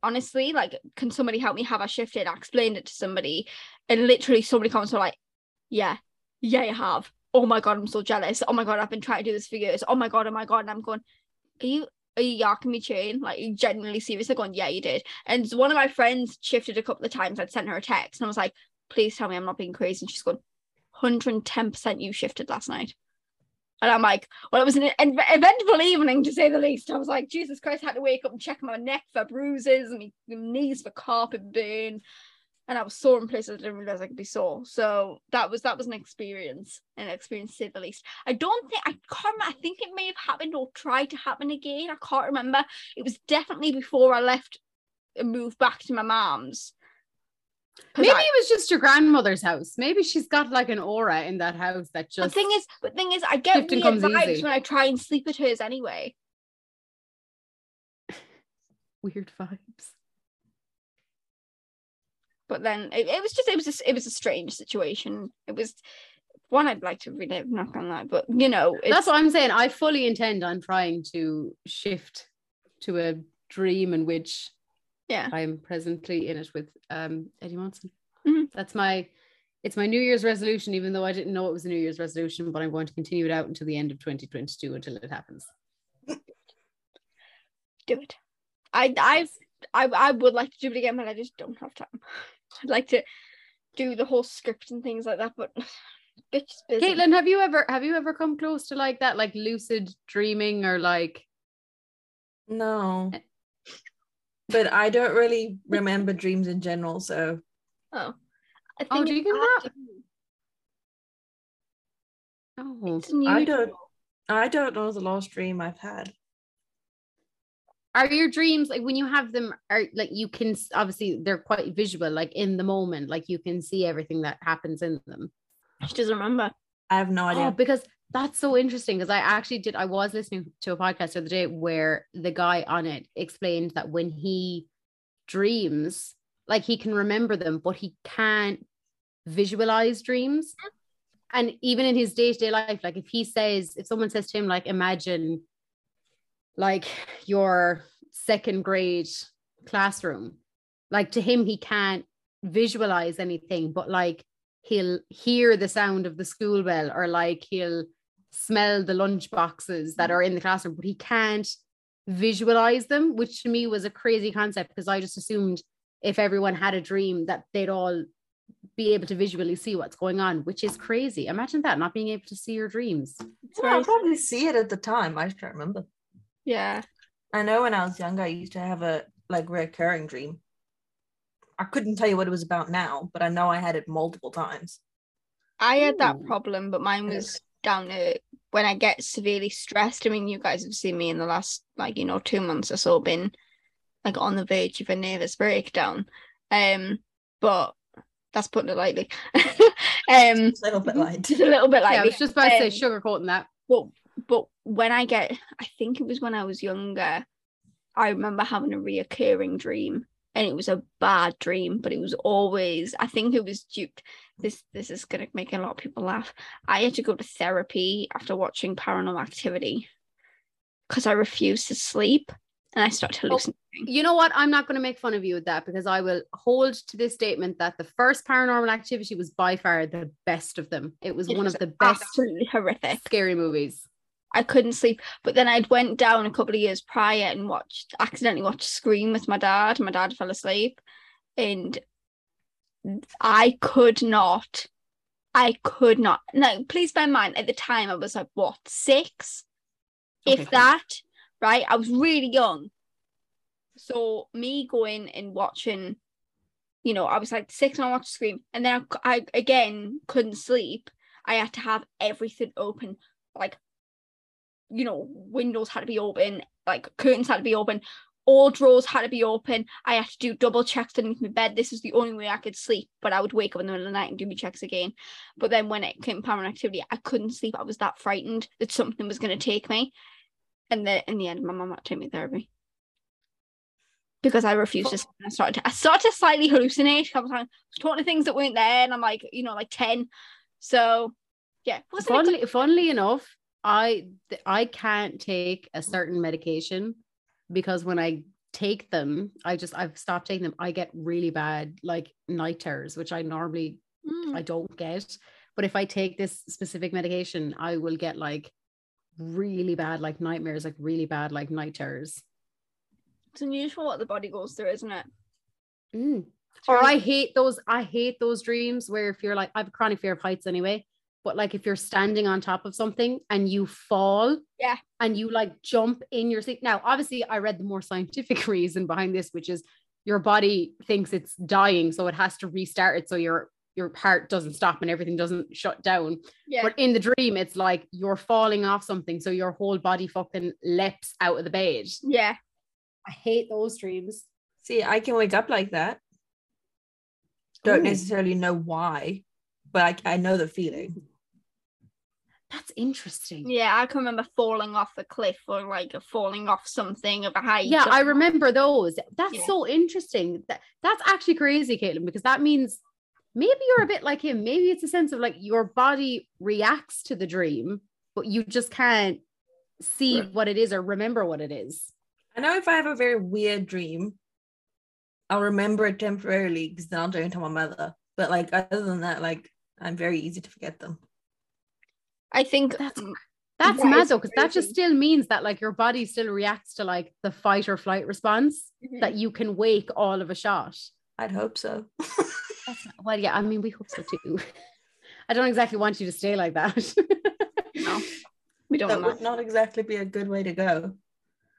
honestly, like, can somebody help me have a shift in? I explained it to somebody, and literally somebody comments were like, yeah you have, oh my god, I'm so jealous, oh my god, I've been trying to do this for years, oh my god. And I'm going, are you yarking me chain? Like, you genuinely serious? They're going, yeah, you did. And one of my friends shifted a couple of times. I'd sent her a text, and I was like, please tell me I'm not being crazy. And she's going, 110% you shifted last night. And I'm like, well, it was an eventful evening, to say the least. I was like, Jesus Christ, I had to wake up and check my neck for bruises and my knees for carpet burn. And I was sore in places I didn't realize I could be sore. So that was an experience to say the least. I think it may have happened or tried to happen again. I can't remember. It was definitely before I left and moved back to my mom's. Maybe it was just your grandmother's house. Maybe she's got like an aura in that house that just. The thing is, I get weird vibes easy when I try and sleep at hers anyway. Weird vibes. But then it was a strange situation. It was one I'd like to relive, not gonna lie. But you know, that's what I'm saying. I fully intend on trying to shift to a dream in which I'm presently in it with Eddie Munson. Mm-hmm. It's my New Year's resolution, even though I didn't know it was a New Year's resolution, but I'm going to continue it out until the end of 2022, until it happens. Do it. I would like to do it again, but I just don't have time. I'd like to do the whole script and things like that, but bitch is busy. Caitlin, have you ever come close to like that, like lucid dreaming or like? No, but I don't really remember dreams in general. So do you get that? Oh, it's new. I don't know the last dream I've had. Are your dreams, like when you have them, are like you can, obviously they're quite visual, like in the moment, like you can see everything that happens in them? She doesn't remember. I have no idea. Oh, because that's so interesting, because I was listening to a podcast the other day where the guy on it explained that when he dreams, like he can remember them, but he can't visualize dreams. And even in his day-to-day life, like if someone says to him, like, imagine like your second grade classroom, like to him, he can't visualize anything, but like he'll hear the sound of the school bell, or like he'll smell the lunch boxes that are in the classroom, but he can't visualize them, which to me was a crazy concept, because I just assumed if everyone had a dream that they'd all be able to visually see what's going on, which is crazy. Imagine that, not being able to see your dreams. Yeah, I probably see it at the time. I just can't remember. Yeah. I know when I was younger, I used to have a like recurring dream. I couldn't tell you what it was about now, but I know I had it multiple times. I had that problem, but mine was down to when I get severely stressed. I mean, you guys have seen me in the last, 2 months or so, been like on the verge of a nervous breakdown. But that's putting it lightly. A little bit lightly. Yeah, I was just about to say sugarcoating that. But when I think it was when I was younger, I remember having a reoccurring dream, and it was a bad dream, but it was always, I think it was duped. This is going to make a lot of people laugh. I had to go to therapy after watching Paranormal Activity because I refused to sleep and I started hallucinating. You know what? I'm not going to make fun of you with that, because I will hold to this statement that the first Paranormal Activity was by far the best of them. It was one of the best, absolutely horrific, scary movies. I couldn't sleep, but then I'd went down a couple of years prior and accidentally watched Scream with my dad. My dad fell asleep, and I could not. Now, please bear in mind, at the time I was like, what, 6? Okay, if that, right? I was really young. So me going and watching, I was like 6 and I watched Scream, and then I again couldn't sleep. I had to have everything open, like, windows had to be open, like curtains had to be open, all drawers had to be open. I had to do double checks underneath my bed. This is the only way I could sleep, but I would wake up in the middle of the night and do my checks again. But then when it came to Paranormal Activity, I couldn't sleep. I was that frightened that something was going to take me. And then in the end, my mum had to take me to therapy because I refused to sleep. And I started to slightly hallucinate. I was talking to things that weren't there, and I'm like, 10. So yeah. Funnily enough, I can't take a certain medication, because when I take them, I've stopped taking them. I get really bad like night terrors, which I normally I don't get. But if I take this specific medication, I will get like really bad like nightmares, like really bad like night terrors. It's unusual what the body goes through, isn't it? Or I hate those dreams where if you're like, I have a chronic fear of heights anyway. But like if you're standing on top of something and you fall, yeah, and you like jump in your sleep. Now, obviously I read the more scientific reason behind this, which is your body thinks it's dying, so it has to restart it. So your heart doesn't stop and everything doesn't shut down. Yeah. But in the dream, it's like you're falling off something, so your whole body fucking leaps out of the bed. Yeah. I hate those dreams. See, I can wake up like that. Don't necessarily know why, but I know the feeling. That's interesting. Yeah, I can remember falling off a cliff or like falling off something of a height. Yeah, I remember those. That's so interesting. That's actually crazy, Caitlin, because that means maybe you're a bit like him. Maybe it's a sense of like your body reacts to the dream, but you just can't see what it is or remember what it is. I know if I have a very weird dream, I'll remember it temporarily because then I'll do it to my mother. But like other than that, like I'm very easy to forget them. I think that's mad though, because that just still means that like your body still reacts to like the fight or flight response, that you can wake all of a shot. I'd hope so. Well, yeah, I mean, we hope so too. I don't exactly want you to stay like that. No, we don't. That would not exactly be a good way to go.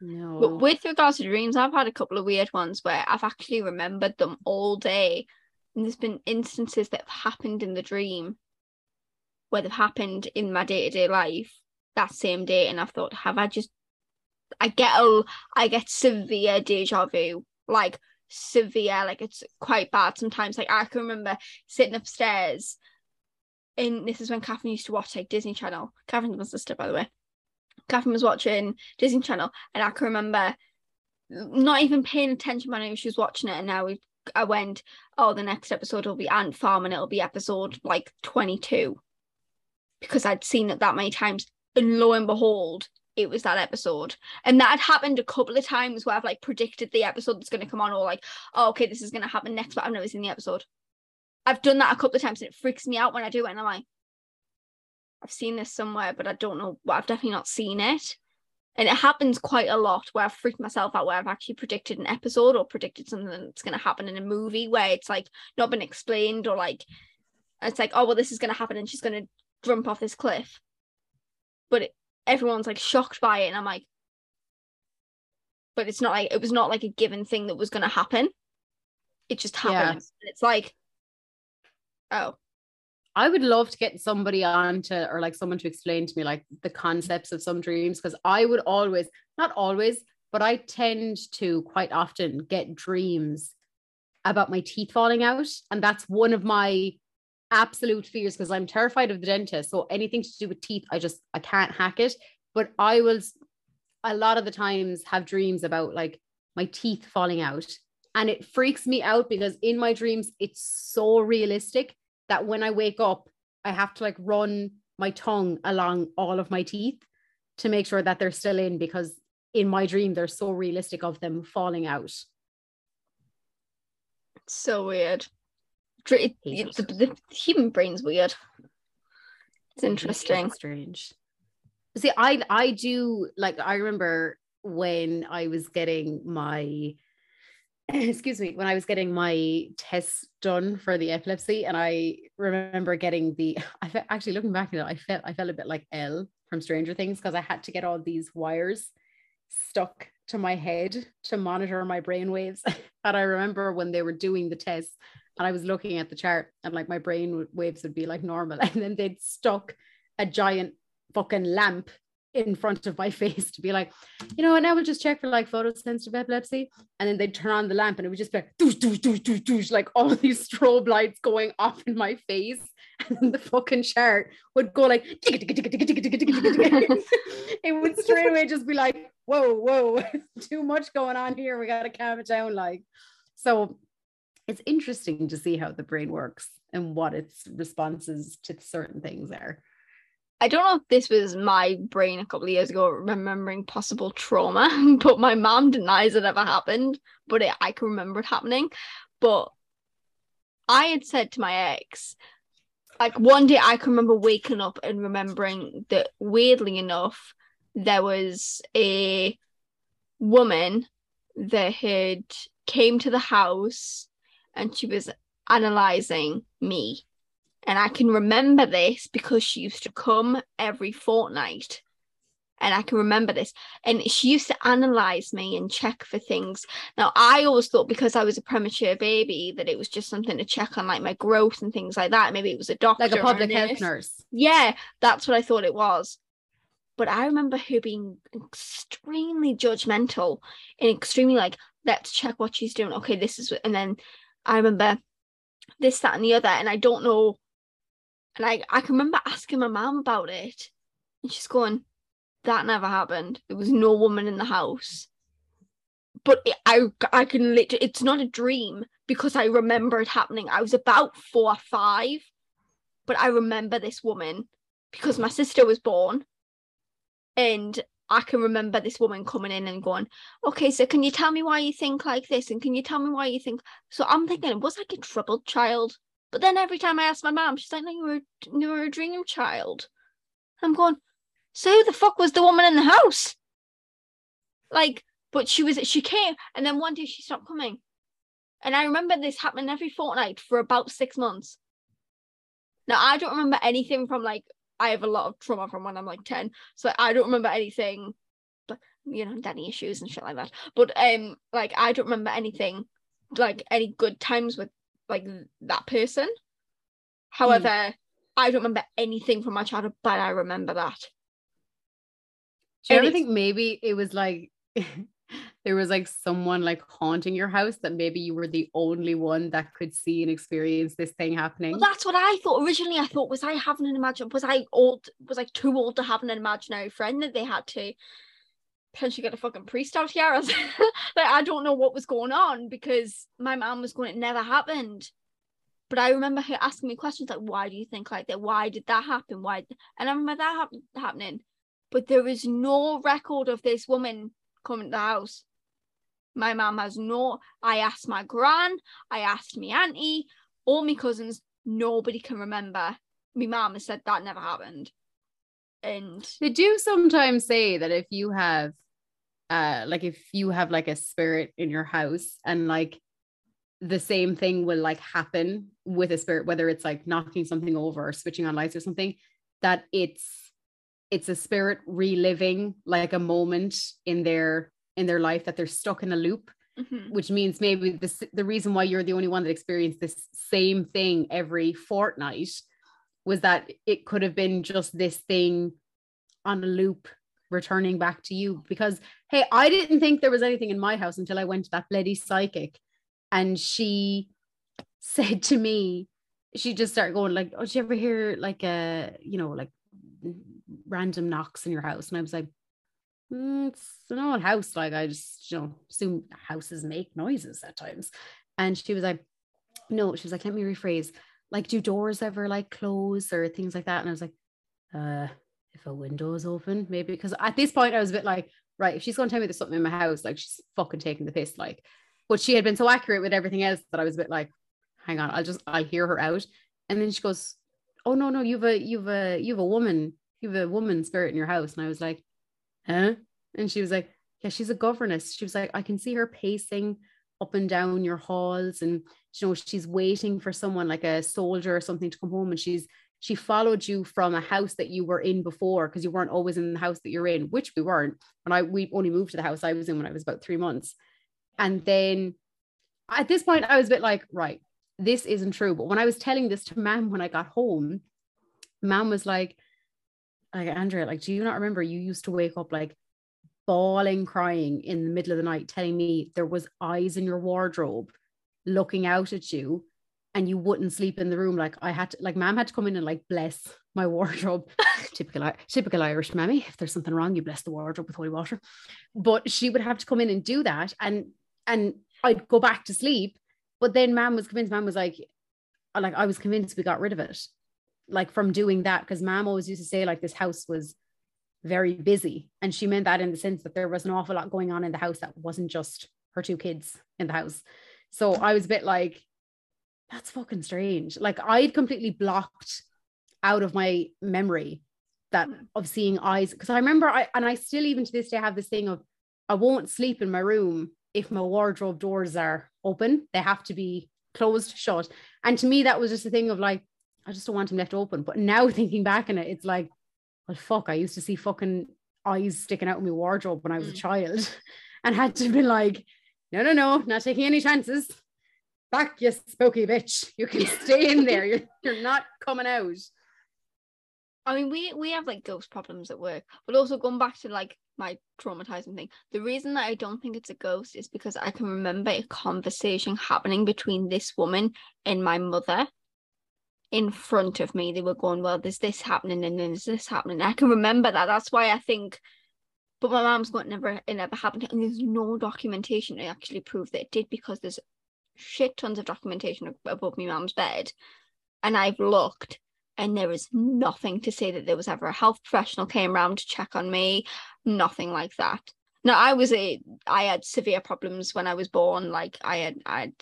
No. But with regards to dreams, I've had a couple of weird ones where I've actually remembered them all day, and there's been instances that have happened in the dream. what have happened in my day-to-day life that same day, and I've thought, I get severe deja vu, like severe, like it's quite bad sometimes. Like I can remember sitting upstairs, and this is when Catherine used to watch like Disney Channel. Catherine's my sister, by the way. Catherine was watching Disney Channel, and I can remember not even paying attention when she was watching it, and now I went, oh, the next episode will be Ant Farm, and it'll be episode like 22, because I'd seen it that many times, and lo and behold, it was that episode. And that had happened a couple of times where I've like predicted the episode that's going to come on, or like, oh, okay, this is going to happen next, but I've never seen the episode. I've done that a couple of times, and it freaks me out when I do it, and I'm like, I've seen this somewhere, but I don't know, well, I've definitely not seen it. And it happens quite a lot where I've freaked myself out, where I've actually predicted an episode or predicted something that's going to happen in a movie where it's like not been explained, or like it's like, oh, well, this is going to happen and she's going to jump off this cliff, but everyone's like shocked by it, and I'm like, but it's not like, it was not like a given thing that was going to happen, it just happened. Yeah. It's like, oh, I would love to get somebody on to, or like someone to explain to me like the concepts of some dreams, because I would always, not always, but I tend to quite often get dreams about my teeth falling out, and that's one of my absolute fears, because I'm terrified of the dentist, so anything to do with teeth, I can't hack it. But I will a lot of the times have dreams about like my teeth falling out, and it freaks me out because in my dreams it's so realistic that when I wake up, I have to like run my tongue along all of my teeth to make sure that they're still in, because in my dream, they're so realistic of them falling out. So weird. The human brain's weird. It's interesting. It's strange. See, I do, like, I remember when I was getting my, when I was getting my tests done for the epilepsy, and I remember getting actually looking back at it, I felt a bit like Elle from Stranger Things, because I had to get all these wires stuck to my head to monitor my brain waves. And I remember when they were doing the tests, and I was looking at the chart, and like my brain waves would be like normal, and then they'd stuck a giant fucking lamp in front of my face to be like, you know, and I will just check for like photosensitive epilepsy, and then they'd turn on the lamp, and it would just be like doosh, doosh, doosh, doosh, doosh, like all these strobe lights going off in my face, and then the fucking chart would go like it would straight away just be like, whoa, too much going on here, we gotta calm it down. Like, so it's interesting to see how the brain works and what its responses to certain things are. I don't know if this was my brain a couple of years ago remembering possible trauma, but my mom denies it ever happened, but I can remember it happening. But I had said to my ex, like, one day I can remember waking up and remembering that, weirdly enough, there was a woman that had came to the house and she was analysing me. And I can remember this because she used to come every fortnight. And I can remember this. And she used to analyse me and check for things. Now, I always thought because I was a premature baby that it was just something to check on, like, my growth and things like that. Maybe it was a doctor. Like a public health nurse. Yeah, that's what I thought it was. But I remember her being extremely judgmental and extremely, like, let's check what she's doing. Okay, this is... And then I remember this, that, and the other. And I don't know... And I can remember asking my mum about it, and she's going, that never happened. There was no woman in the house. But I can literally, it's not a dream because I remember it happening. I was about 4 or 5, but I remember this woman because my sister was born. And I can remember this woman coming in and going, okay, so can you tell me why you think like this? And can you tell me why you think? So I'm thinking, was I a troubled child? But then every time I asked my mom, she's like, no, you were a dream child. I'm going, so who the fuck was the woman in the house? Like, but she came, and then one day she stopped coming. And I remember this happening every fortnight for about 6 months. Now, I don't remember anything from, like, I have a lot of trauma from when I'm, like, 10. So I don't remember anything, but, you know, daddy issues and shit like that. But, like, I don't remember anything, like, any good times with, like, that person. However, I don't remember anything from my childhood, but I remember that. Do you ever think maybe it was like there was like someone like haunting your house, that maybe you were the only one that could see and experience this thing happening? Well, that's what I thought originally. I thought, was I having an imaginary, was I old, was I too old to have an imaginary friend that they had to potentially get a fucking priest out here? Like, I don't know what was going on, because my mom was going, it never happened. But I remember her asking me questions like, why do you think like that? Why did that happen? Why? And I remember that happening. But there is no record of this woman coming to the house. My mum has no... I asked my gran, I asked me auntie, all my cousins, nobody can remember. My mum has said that never happened. And they do sometimes say that if you have like a spirit in your house, and like the same thing will like happen with a spirit, whether it's like knocking something over or switching on lights or something, that it's a spirit reliving like a moment in their life that they're stuck in a loop, mm-hmm. which means maybe the reason why you're the only one that experienced this same thing every fortnight was that it could have been just this thing on a loop returning back to you. Because, hey, I didn't think there was anything in my house until I went to that bloody psychic. And she said to me, she just started going like, oh, did you ever hear like like random knocks in your house? And I was like, it's an old house. Like, I just, assume houses make noises at times. And she was like, no, she was like, let me rephrase. Like, do doors ever like close or things like that? And I was like, if a window is open, maybe. Because at this point I was a bit like, right, if she's going to tell me there's something in my house, like, she's fucking taking the piss. Like, but she had been so accurate with everything else that I was a bit like, hang on, I'll hear her out. And then she goes, oh no, you have a woman spirit in your house. And I was like, huh? And she was like, yeah, she's a governess. She was like, I can see her pacing up and down your halls, and she's waiting for someone like a soldier or something to come home, and she followed you from a house that you were in before, because you weren't always in the house that you're in, which we weren't. And we only moved to the house I was in when I was about 3 months. And then at this point I was a bit like, right, this isn't true. But when I was telling this to Mam when I got home, Mam was like, Andrea, like, do you not remember you used to wake up like bawling, crying in the middle of the night, telling me there was eyes in your wardrobe looking out at you, and you wouldn't sleep in the room? Like, I had to, like, Mam had to come in and like bless my wardrobe. typical Irish mammy, if there's something wrong, you bless the wardrobe with holy water. But she would have to come in and do that, and I'd go back to sleep. But then Mam was convinced, Mam was like I was convinced we got rid of it, like, from doing that, because Mam always used to say like this house was very busy, and she meant that in the sense that there was an awful lot going on in the house that wasn't just her two kids in the house. So I was a bit like, that's fucking strange. Like, I'd completely blocked out of my memory that of seeing eyes, because I remember I still even to this day have this thing of, I won't sleep in my room if my wardrobe doors are open. They have to be closed shut. And to me that was just a thing of like, I just don't want them left open. But now thinking back on it, it's like, well, fuck, I used to see fucking eyes sticking out of my wardrobe when I was a child, and had to be like, no, not taking any chances. Back, you spooky bitch. You can stay in there. You're not coming out. I mean, we have like ghost problems at work, but also going back to like my traumatizing thing, the reason that I don't think it's a ghost is because I can remember a conversation happening between this woman and my mother in front of me. They were going, well, there's this happening and then there's this happening. I can remember that. That's why I think, but my mom's going, it never happened. And there's no documentation to actually prove that it did, because there's shit tons of documentation above my mom's bed. And I've looked, and there is nothing to say that there was ever a health professional came around to check on me. Nothing like that. Now, I had severe problems when I was born. Like, I had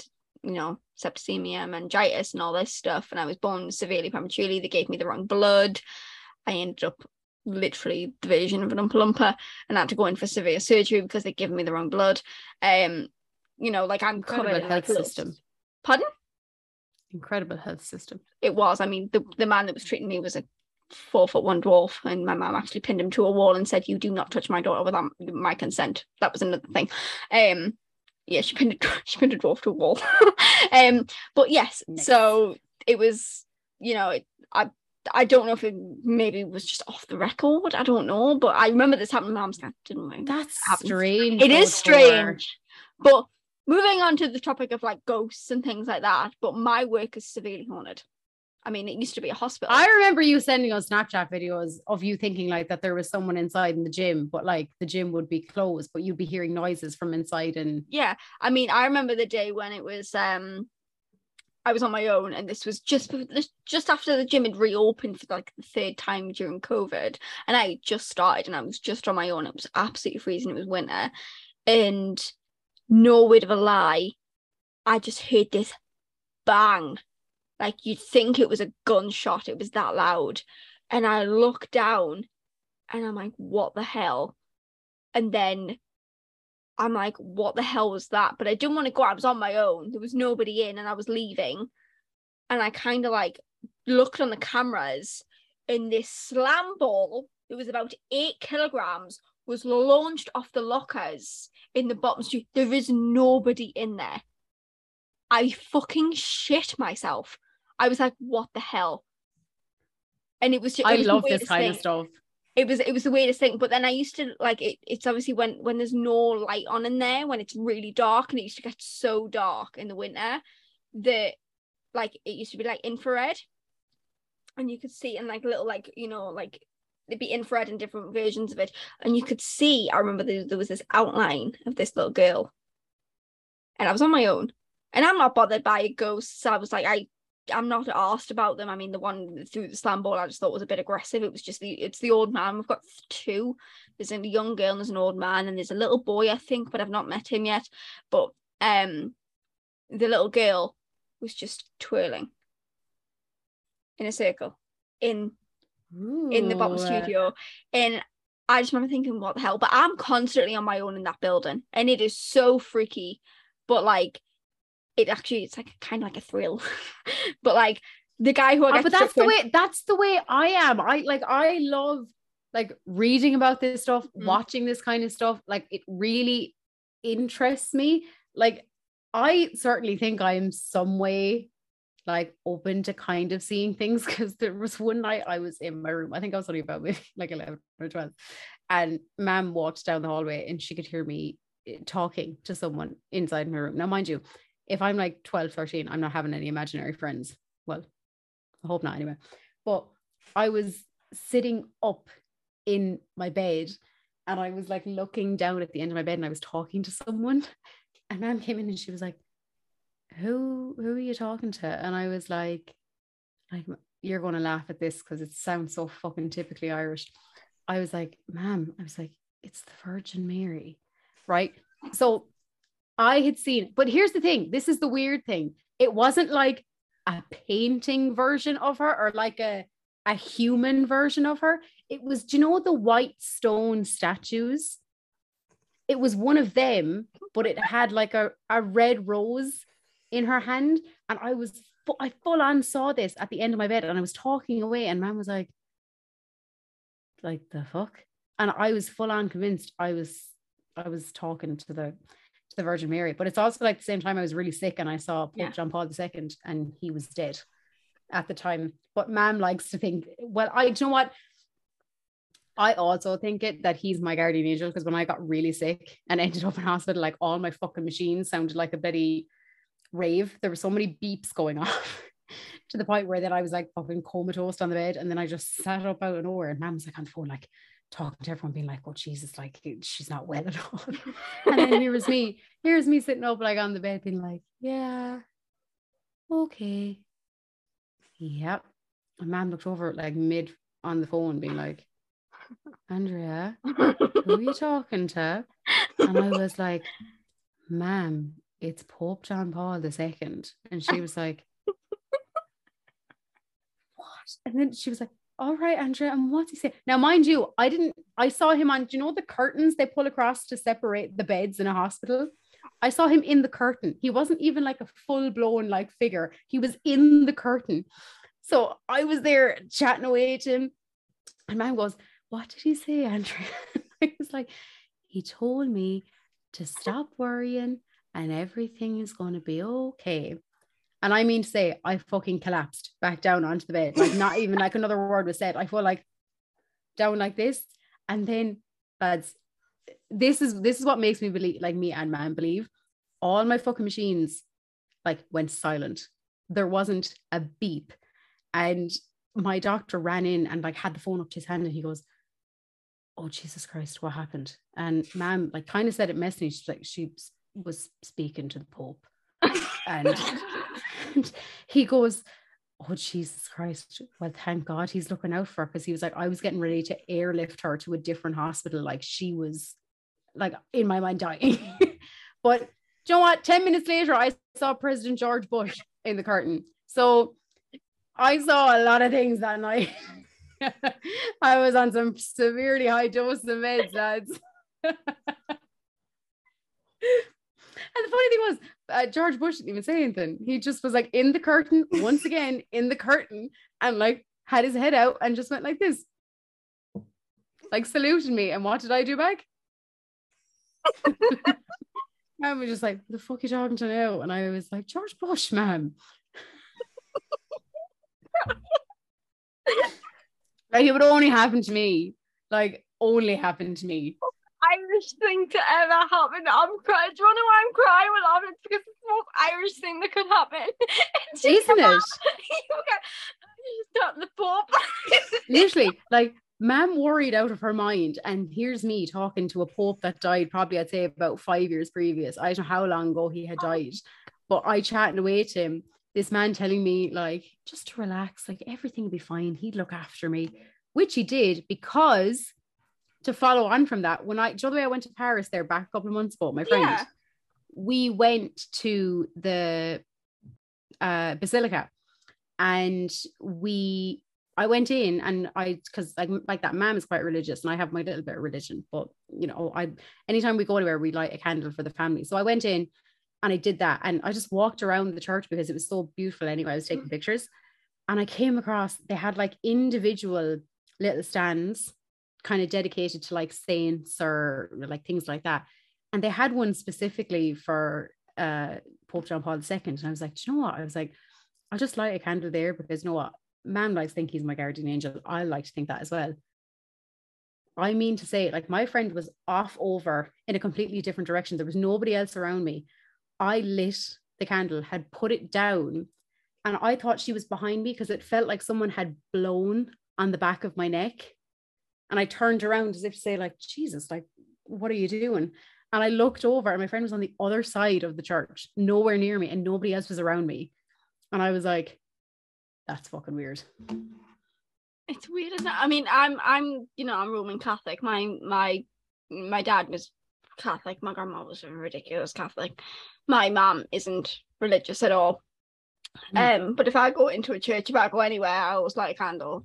septicemia, meningitis and all this stuff, and I was born severely prematurely. They gave me the wrong blood. I ended up literally the version of an Oompa Loompa, and I had to go in for severe surgery because they'd given me the wrong blood. I'm covered in health system. Pardon? Incredible health system. It was. I mean, the man that was treating me was a 4'1" dwarf, and my mum actually pinned him to a wall and said, you do not touch my daughter without my consent. That was another thing. Yeah, she pinned a dwarf to a wall. But yes, nice. So it was, I I don't know if it maybe was just off the record. I don't know. But I remember this happened in Amsterdam, didn't we? That's strange. It is strange. But moving on to the topic of like ghosts and things like that. But my work is severely haunted. I mean, it used to be a hospital. I remember you sending us Snapchat videos of you thinking like that there was someone inside in the gym, but like the gym would be closed, but you'd be hearing noises from inside. And yeah, I mean, I remember the day when it was, I was on my own, and this was just after the gym had reopened for like the third time during COVID, and I just started and I was just on my own. It was absolutely freezing. It was winter, and no word of a lie, I just heard this bang. Like, you'd think it was a gunshot. It was that loud. And I looked down and I'm like, what the hell? And then I'm like, what the hell was that? But I didn't want to go out. I was on my own. There was nobody in, and I was leaving. And I kind of like looked on the cameras, and this slam ball, it was about 8 kilograms, was launched off the lockers in the bottom street. There is nobody in there. I fucking shit myself. I was like, what the hell? And it was just, I love this kind of stuff. It was the weirdest thing. But then I used to like it. It's obviously when there's no light on in there, when it's really dark, and it used to get so dark in the winter that like it used to be like infrared, and you could see in like little like, you know, like there'd be infrared and different versions of it, and you could see. I remember there was this outline of this little girl, and I was on my own. And I'm not bothered by ghosts. I was like, I'm not asked about them. I mean, the one through the slam ball, I just thought was a bit aggressive. It was just it's the old man. We've got two. There's a young girl and there's an old man, and there's a little boy, I think, but I've not met him yet. But the little girl was just twirling in a circle in the bottom studio. And I just remember thinking, what the hell? But I'm constantly on my own in that building, and it is so freaky. But like, it's like kind of like a thrill. But like the guy who I but that's the way I am. I love like reading about this stuff, watching this kind of stuff. Like, it really interests me. Like, I certainly think I am some way like open to kind of seeing things, because there was one night I was in my room. I think I was only about like 11 or 12, and Mum walked down the hallway and she could hear me talking to someone inside my room. Now, mind you, if I'm like 12, 13, I'm not having any imaginary friends. Well, I hope not anyway. But I was sitting up in my bed, and I was like looking down at the end of my bed, and I was talking to someone. And Mum came in and she was like, who are you talking to? And I was like, you're going to laugh at this because it sounds so fucking typically Irish. I was like, Mum, I was like, it's the Virgin Mary, right? So I had seen, but here's the thing. This is the weird thing. It wasn't like a painting version of her or like a human version of her. It was, do you know, the white stone statues? It was one of them, but it had like a red rose in her hand. And I full on saw this at the end of my bed, and I was talking away, and Mum was like the fuck? And I was full on convinced I was talking to the Virgin Mary. But it's also like the same time I was really sick, and I saw Pope John Paul II, and he was dead at the time. But Mum likes to think, well, do you know what? I also think it that he's my guardian angel, because when I got really sick and ended up in hospital, like all my fucking machines sounded like a bloody rave. There were so many beeps going off to the point where then I was like fucking comatose on the bed, and then I just sat up out of nowhere, and Mum was like on the phone like talking to everyone being like, oh Jesus, like she's not well at all. And then here's me sitting up like on the bed being like, yeah, okay, yep. And Mum looked over like mid on the phone being like, Andrea, who are you talking to? And I was like, Mum, it's Pope John Paul II. And she was like, what? And then she was like, all right, Andrea, and what's he saying? Now, mind you, I saw him on, do you know the curtains they pull across to separate the beds in a hospital? I saw him in the curtain. He wasn't even like a full-blown like figure. He was in the curtain. So I was there chatting away to him, and Mum goes, what did he say, Andrea? I was like, he told me to stop worrying and everything is going to be okay. And I mean to say, I fucking collapsed back down onto the bed. Like, not even like another word was said. I felt like down like this. And then, lads, this is what makes me believe, like me and man believe, all my fucking machines like went silent. There wasn't a beep. And my doctor ran in and like had the phone up to his hand, and he goes, "Oh, Jesus Christ, what happened?" And ma'am like kind of said it messily. She's like, she was speaking to the Pope. And he goes, "Oh, Jesus Christ, well, thank God he's looking out for her," because he was like, I was getting ready to airlift her to a different hospital. Like, she was like, in my mind, dying. But do you know what? 10 minutes later, I saw President George Bush in the curtain. So I saw a lot of things that night. I was on some severely high dose of meds, lads. And the funny thing was, George Bush didn't even say anything. He just was like in the curtain, once again, in the curtain, and like had his head out and just went like this. Like, saluted me. And what did I do back? And we're just like, "The fuck are you talking to now?" And I was like, "George Bush, ma'am." Like, it would only happen to me. Like, only happen to me. Irish thing to ever happen. I'm crying. Do you want to know why I'm crying? Well, it's because it's the most Irish thing that could happen. Isn't it? You start the Pope. Literally, like, ma'am worried out of her mind, and here's me talking to a Pope that died probably, I'd say, about 5 years previous. I don't know how long ago he had died, but I chatting away to him. This man telling me, like, just to relax, like, everything would be fine. He'd look after me, which he did, because to follow on from that, when do you know the way I went to Paris there back a couple of months ago, my friend, we went to the Basilica, and I went in, and because that mom is quite religious, and I have my little bit of religion, but you know, anytime we go anywhere, we light a candle for the family. So I went in and I did that, and I just walked around the church because it was so beautiful. Anyway, I was taking pictures, and I came across, they had like individual little stands kind of dedicated to like saints or like things like that, and they had one specifically for Pope John Paul II. And I was like, do you know what, I was like, I'll just light a candle there, because you know what, man likes to think he's my guardian angel, I like to think that as well. I mean to say, like, my friend was off over in a completely different direction. There was nobody else around me. I lit the candle, had put it down, and I thought she was behind me, because it felt like someone had blown on the back of my neck. And I turned around as if to say, like, Jesus, like, what are you doing? And I looked over, and my friend was on the other side of the church, nowhere near me, and nobody else was around me. And I was like, that's fucking weird. It's weird, isn't it? I mean, I'm Roman Catholic. My dad was Catholic. My grandma was a ridiculous Catholic. My mom isn't religious at all. But if I go into a church, if I go anywhere, I always light a candle.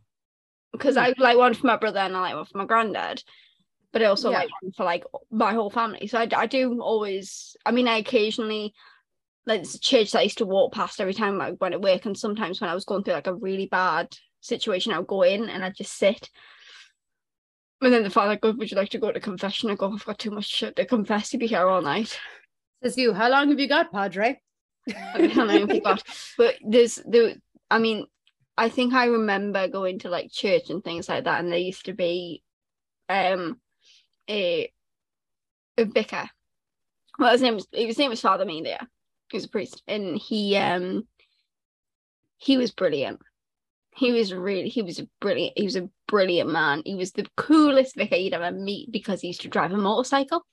Because I like one for my brother, and I like one for my granddad, but I also like one for like my whole family. So I do always, I mean, I occasionally, like, there's a church that I used to walk past every time I went to work, and sometimes when I was going through like a really bad situation, I would go in and I'd just sit. And then the father goes, "Would you like to go to confession?" I go, "I've got too much shit to confess, to be here all night." Says you, "How long have you got, Padre?" How long have you got? But I mean, I think I remember going to like church and things like that, and there used to be a vicar. Well, his name was Father Amelia. He was a priest, and he was brilliant. He was a brilliant man. He was the coolest vicar you'd ever meet, because he used to drive a motorcycle.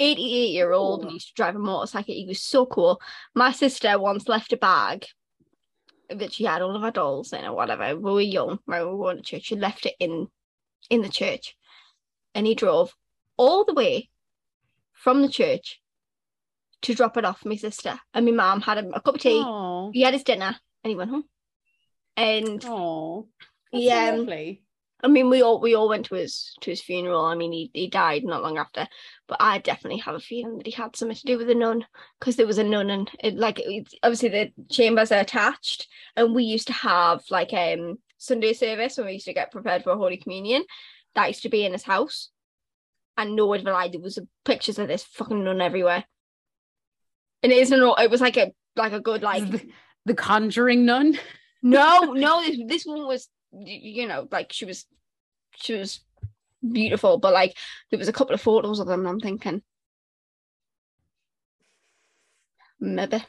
88-year-old, and he used to drive a motorcycle. He was so cool. My sister once left a bag that she had all of her dolls in or whatever. We were young, right? We were going to church. She left it in the church, and he drove all the way from the church to drop it off for my sister. And my mum had a cup of tea. Aww. He had his dinner, and he went home. And yeah, lovely. I mean, we all went to his funeral. I mean, he died not long after, but I definitely have a feeling that he had something to do with a nun, because there was a nun, and obviously the chambers are attached, and we used to have like Sunday service when we used to get prepared for Holy Communion. That used to be in his house, and no one would lie, there was pictures of this fucking nun everywhere, and it was like a good like The Conjuring Nun? No, this one was, you know, like she was beautiful, but like there was a couple of photos of them and I'm thinking maybe.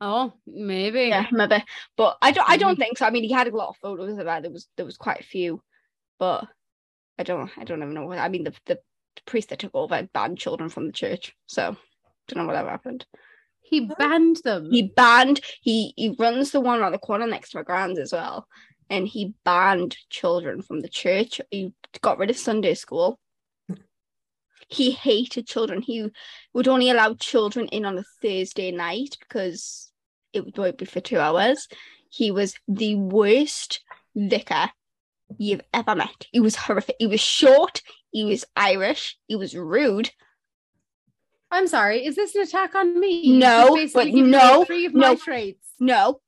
Oh, maybe. Yeah, maybe. But I don't think so. I mean, he had a lot of photos of that. There was quite a few, but I don't even know what. I mean, the priest that took over banned children from the church, so don't know whatever happened. He banned them. He runs the one around the corner next to my grand's as well, and he banned children from the church. He got rid of Sunday school. He hated children. He would only allow children in on a Thursday night because it would be for 2 hours. He was the worst vicar you've ever met. He was horrific. He was short. He was Irish. He was rude. I'm sorry. Is this an attack on me? No, but no, three of my traits. No.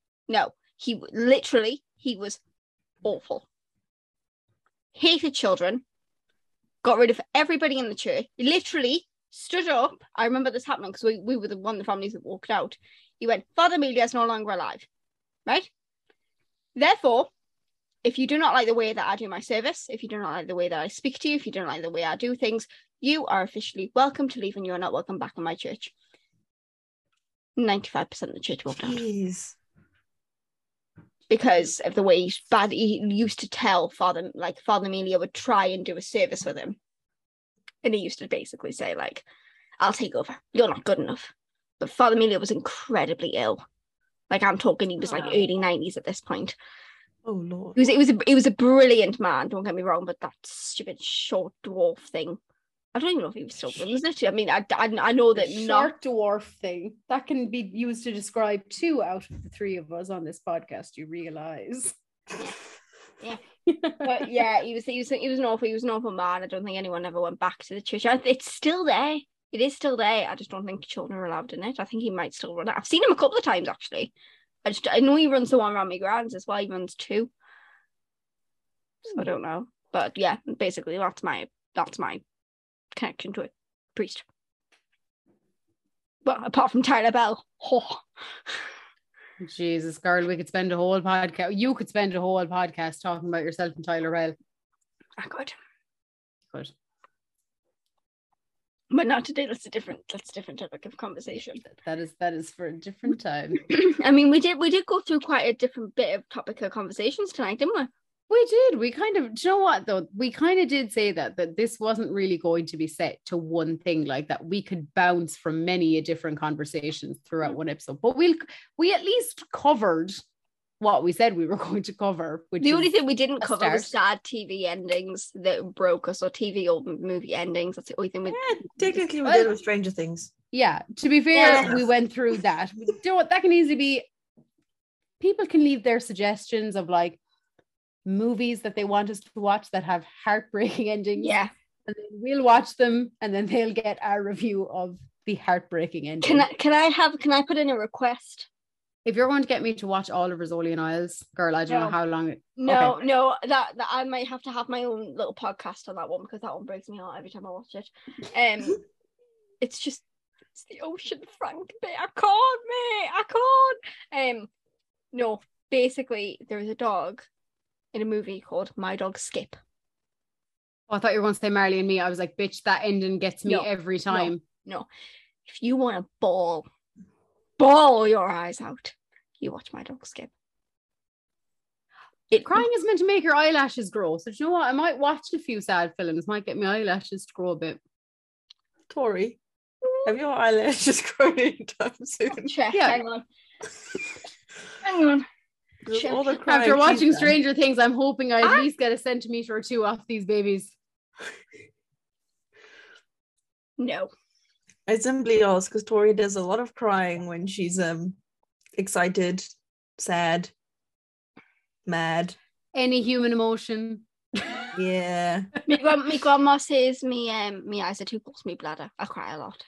He was awful. Hated children. Got rid of everybody in the church. He literally stood up. I remember this happening because we were one of the families that walked out. He went, Father Amelia is no longer alive, right? Therefore, if you do not like the way that I do my service, if you do not like the way that I speak to you, if you don't like the way I do things, you are officially welcome to leave and you are not welcome back in my church. 95% of the church walked out. Because of the way he's bad, he used to tell Father, like Father Amelia would try and do a service with him. And he used to basically say, like, I'll take over. You're not good enough. But Father Amelia was incredibly ill. Like, I'm talking, he was like early 90s at this point. Oh, Lord. It was a brilliant man, don't get me wrong, but that stupid short dwarf thing. I don't even know if he was still runs it. I mean, I know that short dwarf thing that can be used to describe 2 out of the 3 of us on this podcast. You realise? Yeah. But yeah, he was an awful man. I don't think anyone ever went back to the church. It's still there. It is still there. I just don't think children are allowed in it. I think he might still run it. I've seen him a couple of times actually. I know he runs the one around my grands as well. He runs 2. So I don't know, but yeah, basically that's my connection to a priest. Well, apart from Tyler Bell. Oh. Jesus, girl, we could spend a whole podcast. You could spend a whole podcast talking about yourself and Tyler Bell. I could. Good. But not today. That's a different topic of conversation. That is for a different time. I mean, we did go through quite a different bit of topic of conversations tonight, didn't we? We did. We kind of, do you know what though? We kind of did say that this wasn't really going to be set to one thing, like that we could bounce from many different conversations throughout one episode. But we at least covered what we said we were going to cover. Which the only thing we didn't cover was sad TV endings that broke us, or TV or movie endings. That's the only thing we technically we did with Stranger Things. Yeah, to be fair, we went through that. Do you know what? That can easily be. People can leave their suggestions of like movies that they want us to watch that have heartbreaking endings. Yeah. And then we'll watch them and then they'll get our review of the heartbreaking ending. Can I put in a request? If you're going to get me to watch all of Rizzoli and Isles, girl, I don't know how long that I might have to have my own little podcast on that one, because that one breaks me out every time I watch it. It's the Ocean Frank bit. I can't. No, basically there is a dog in a movie called My Dog Skip. Oh, I thought you were going to say Marley and Me. I was like, bitch, that ending gets me every time. No. If you want to bawl your eyes out, you watch My Dog Skip. Crying is meant to make your eyelashes grow. So do you know what? I might watch a few sad films. Might get my eyelashes to grow a bit. Tori, have your eyelashes grown anytime soon? Check. Yeah. Hang on. Hang on. After watching Stranger Things, I'm hoping I at least get a centimetre or 2 off these babies. No. I simply ask because Tori does a lot of crying when she's excited, sad, mad. Any human emotion. Yeah. My grandma says me eyes are too close to me bladder. I cry a lot.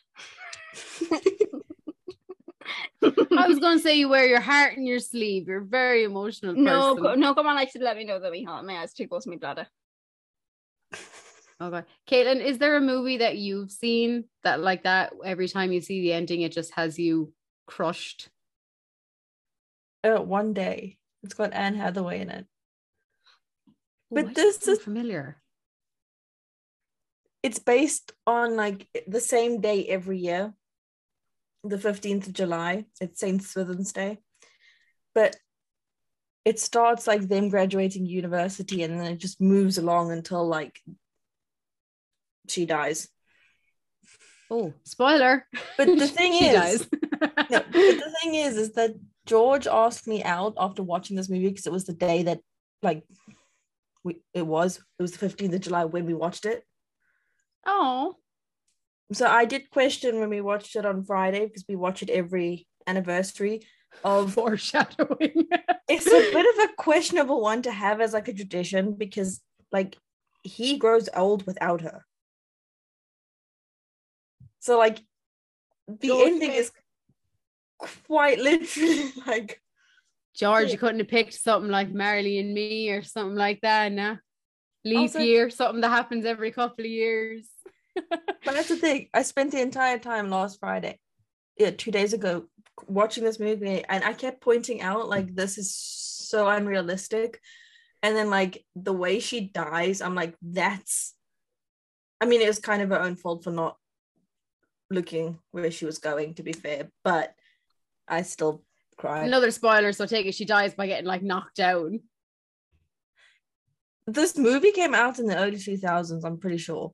I was going to say you wear your heart in your sleeve. You're a very emotional person. No, come on, I should let me know that my heart, my eyes too close to my bladder. Oh God. Caitlin, is there a movie that you've seen that every time you see the ending, it just has you crushed? One Day. It's got Anne Hathaway in it. But this is familiar. It's based on like the same day every year, the 15th of July. It's St. Swithin's Day. But it starts like them graduating university and then it just moves along until like she dies. Oh, spoiler. But the thing is that George asked me out after watching this movie because it was the day that like it was the 15th of July when we watched it. Oh. So I did question when we watched it on Friday because we watch it every anniversary of foreshadowing. It's a bit of a questionable one to have as like a tradition because like he grows old without her. So like the ending is quite literally like George, you couldn't have picked something like Marley and Me or something like that, nah. Leap year, something that happens every couple of years. But that's the thing. I spent the entire time last Friday, 2 days ago, watching this movie, and I kept pointing out like this is so unrealistic. And then like the way she dies, I'm like, it was kind of her own fault for not looking where she was going, to be fair, but I still cried. Another spoiler, so take it, she dies by getting like knocked down. This movie came out in the early 2000s, I'm pretty sure.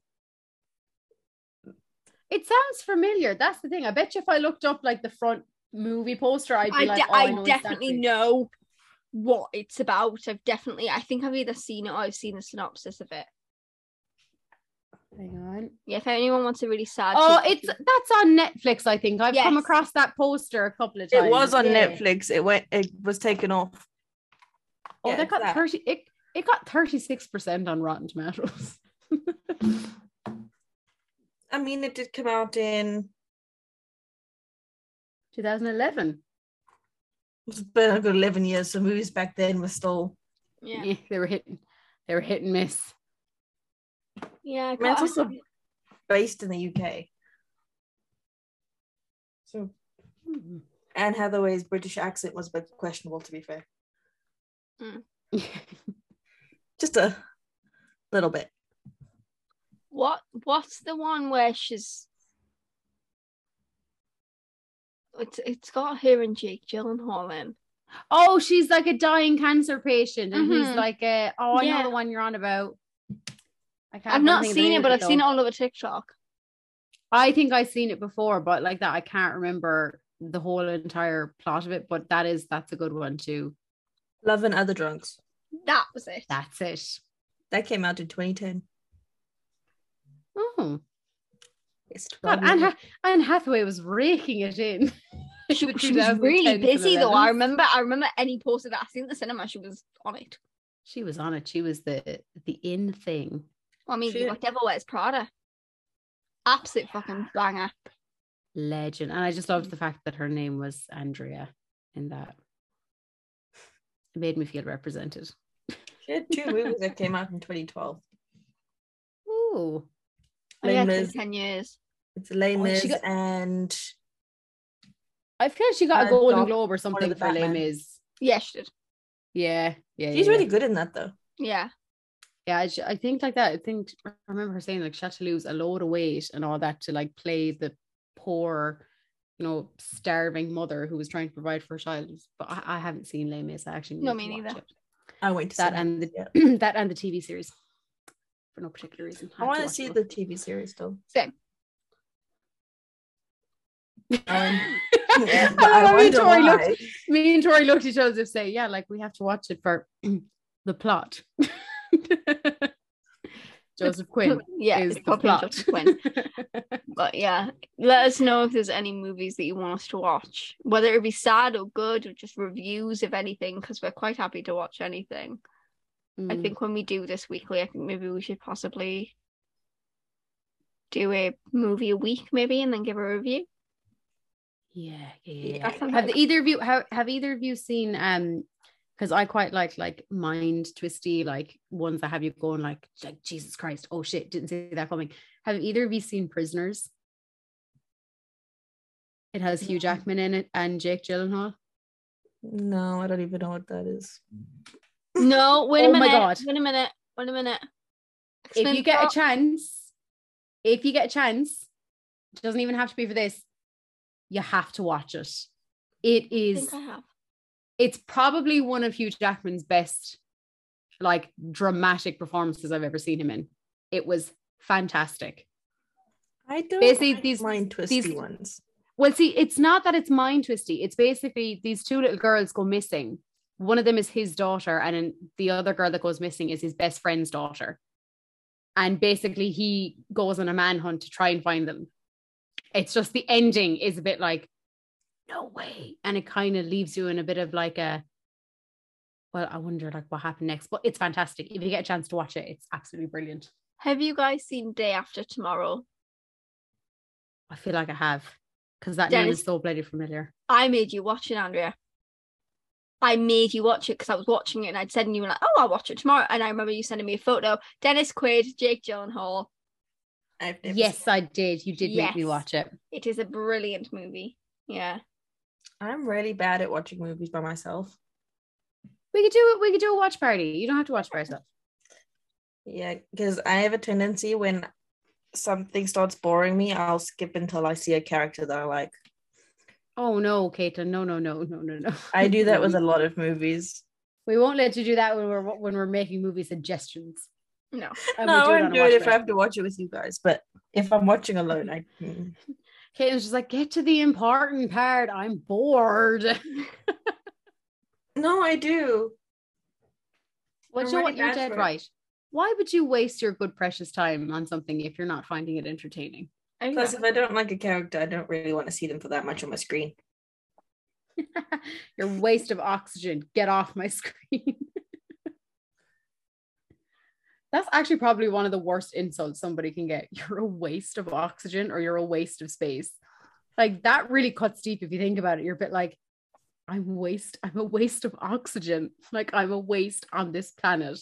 It sounds familiar. That's the thing. I bet you if I looked up like the front movie poster, I'd be like, I definitely know what it's about. I think I've either seen it or I've seen the synopsis of it. Hang on. Yeah, if anyone wants a really sad... that's on Netflix, I think. I've come across that poster a couple of times. It was on Netflix. It was taken off. Oh, yeah, it got 36% on Rotten Tomatoes. I mean, it did come out in 2011. It's been a good 11 years, so movies back then were still... Yeah, they were hit and miss. Yeah, it's also based in the UK. So Anne Hathaway's British accent was a bit questionable, to be fair. Mm. Just a little bit. What's the one where she's... It's got her and Jake Gyllenhaal in. Oh, she's like a dying cancer patient, and he's like a... Oh, I know the one you're on about. I've not seen it, but I've seen it all over TikTok. I think I've seen it before, but like that, I can't remember the whole entire plot of it. But that's a good one too. Love and Other Drunks. That was it. That's it. That came out in 2010. Oh, yes. God, Anne Hathaway was raking it in. She was really busy though. I remember any poster that I seen in the cinema, she was on it. She was on it. She was the in thing. Well, I mean, whatever wears Prada. Absolute fucking banger. Legend. And I just loved the fact that her name was Andrea in that. It made me feel represented. She had two movies that came out in 2012. Ooh. It's 10 years. It's Les Mis and... I feel like she got a Golden Globe or something for Les Mis. Yeah, she did. Yeah. She's really good in that, though. Yeah. Yeah, I think like that. I remember her saying like she had to lose a load of weight and all that to like play the poor, starving mother who was trying to provide for her child. But I haven't seen Les Mis. I actually me neither. I went to that and that and the TV series for no particular reason. I want to see the TV series though. Same. Me and Tori looked at each other and say, "Yeah, like we have to watch it for the plot." Joseph Quinn is the plot. But yeah, let us know if there's any movies that you want us to watch, whether it be sad or good or just reviews of anything, because we're quite happy to watch anything. I think when we do this weekly, I think maybe we should possibly do a movie a week maybe and then give a review. Yeah. Have either of you seen because I quite like mind twisty like ones that have you going like Jesus Christ, oh shit, didn't see that coming. Have either of you seen Prisoners? It has Hugh Jackman in it and Jake Gyllenhaal. No, I don't even know what that is. No, wait a minute. My God. Wait a minute. If you get a chance, it doesn't even have to be for this. You have to watch it. It is. I think I have. It's probably one of Hugh Jackman's best, like, dramatic performances I've ever seen him in. It was fantastic. I don't like these mind twisty ones. Well, see, it's not that it's mind twisty. It's basically these two little girls go missing. One of them is his daughter, and the other girl that goes missing is his best friend's daughter. And basically, he goes on a manhunt to try and find them. It's just the ending is a bit like, no way. And it kind of leaves you in a bit of like a, well, I wonder like what happened next. But it's fantastic. If you get a chance to watch it, it's absolutely brilliant. Have you guys seen Day After Tomorrow? I feel like I have, because that name is so bloody familiar. I made you watch it, Andrea. I made you watch it because I was watching it and I'd said, and you were like, oh, I'll watch it tomorrow. And I remember you sending me a photo. Dennis Quaid, Jake Gyllenhaal. Yes, I did. You did make me watch it. It is a brilliant movie. Yeah. I'm really bad at watching movies by myself. We could do a watch party. You don't have to watch by yourself. Yeah, because I have a tendency when something starts boring me, I'll skip until I see a character that I like. Oh no, Caitlin! No. I do that with a lot of movies. We won't let you do that when we're making movie suggestions. No, I do it if I have to watch it with you guys. But if I'm watching alone, I. Caitlin's just like, get to the important part. I'm bored. No, I do. What you want? You're dead right. Why would you waste your good precious time on something if you're not finding it entertaining? Plus, if I don't like a character, I don't really want to see them for that much on my screen. Your waste of oxygen. Get off my screen. That's actually probably one of the worst insults somebody can get. You're a waste of oxygen, or you're a waste of space. Like, that really cuts deep if you think about it. You're a bit like, I'm a waste of oxygen. Like, I'm a waste on this planet.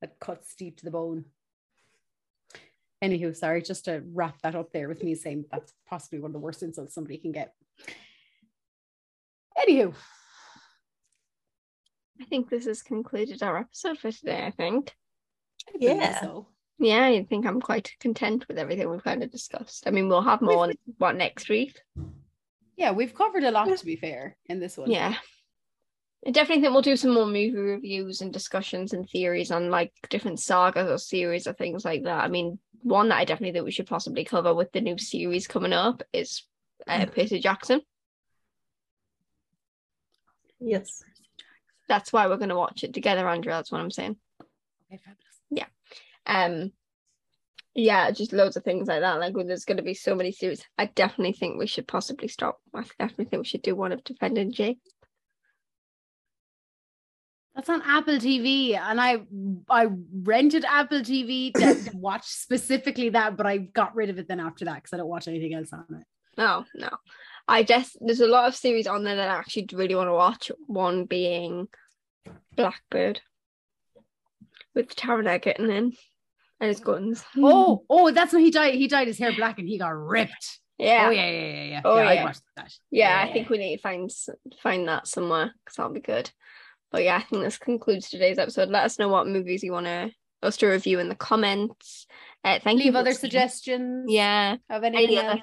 That cuts deep to the bone. Anywho, sorry, just to wrap that up there with me saying that's possibly one of the worst insults somebody can get. Anywho. I think this has concluded our episode for today, I think. Yeah. So. Yeah, I think I'm quite content with everything we've kind of discussed. I mean, we'll have more on what next week. Yeah, we've covered a lot, to be fair, in this one. Yeah. I definitely think we'll do some more movie reviews and discussions and theories on like different sagas or series or things like that. I mean, one that I definitely think we should possibly cover with the new series coming up is Percy Jackson. Yes. That's why we're going to watch it together, Andrea. That's what I'm saying. Okay, fabulous. Yeah. Yeah, just loads of things like that. Like, well, there's going to be so many series. I definitely think we should possibly start. I definitely think we should do one of Defending Jake. That's on Apple TV, and I rented Apple TV to watch specifically that, but I got rid of it then after that because I don't watch anything else on it. Oh, no. I guess there's a lot of series on there that I actually really want to watch, one being Blackbird with Taron Egerton in and his guns. Oh, that's when he dyed. He dyed his hair black and he got ripped. Yeah. Oh, yeah. I watched that. Yeah, I think we need to find that somewhere because that'll be good. But yeah, I think this concludes today's episode. Let us know what movies you want us to review in the comments. Thank you. Leave other suggestions. Yeah. Of anything else.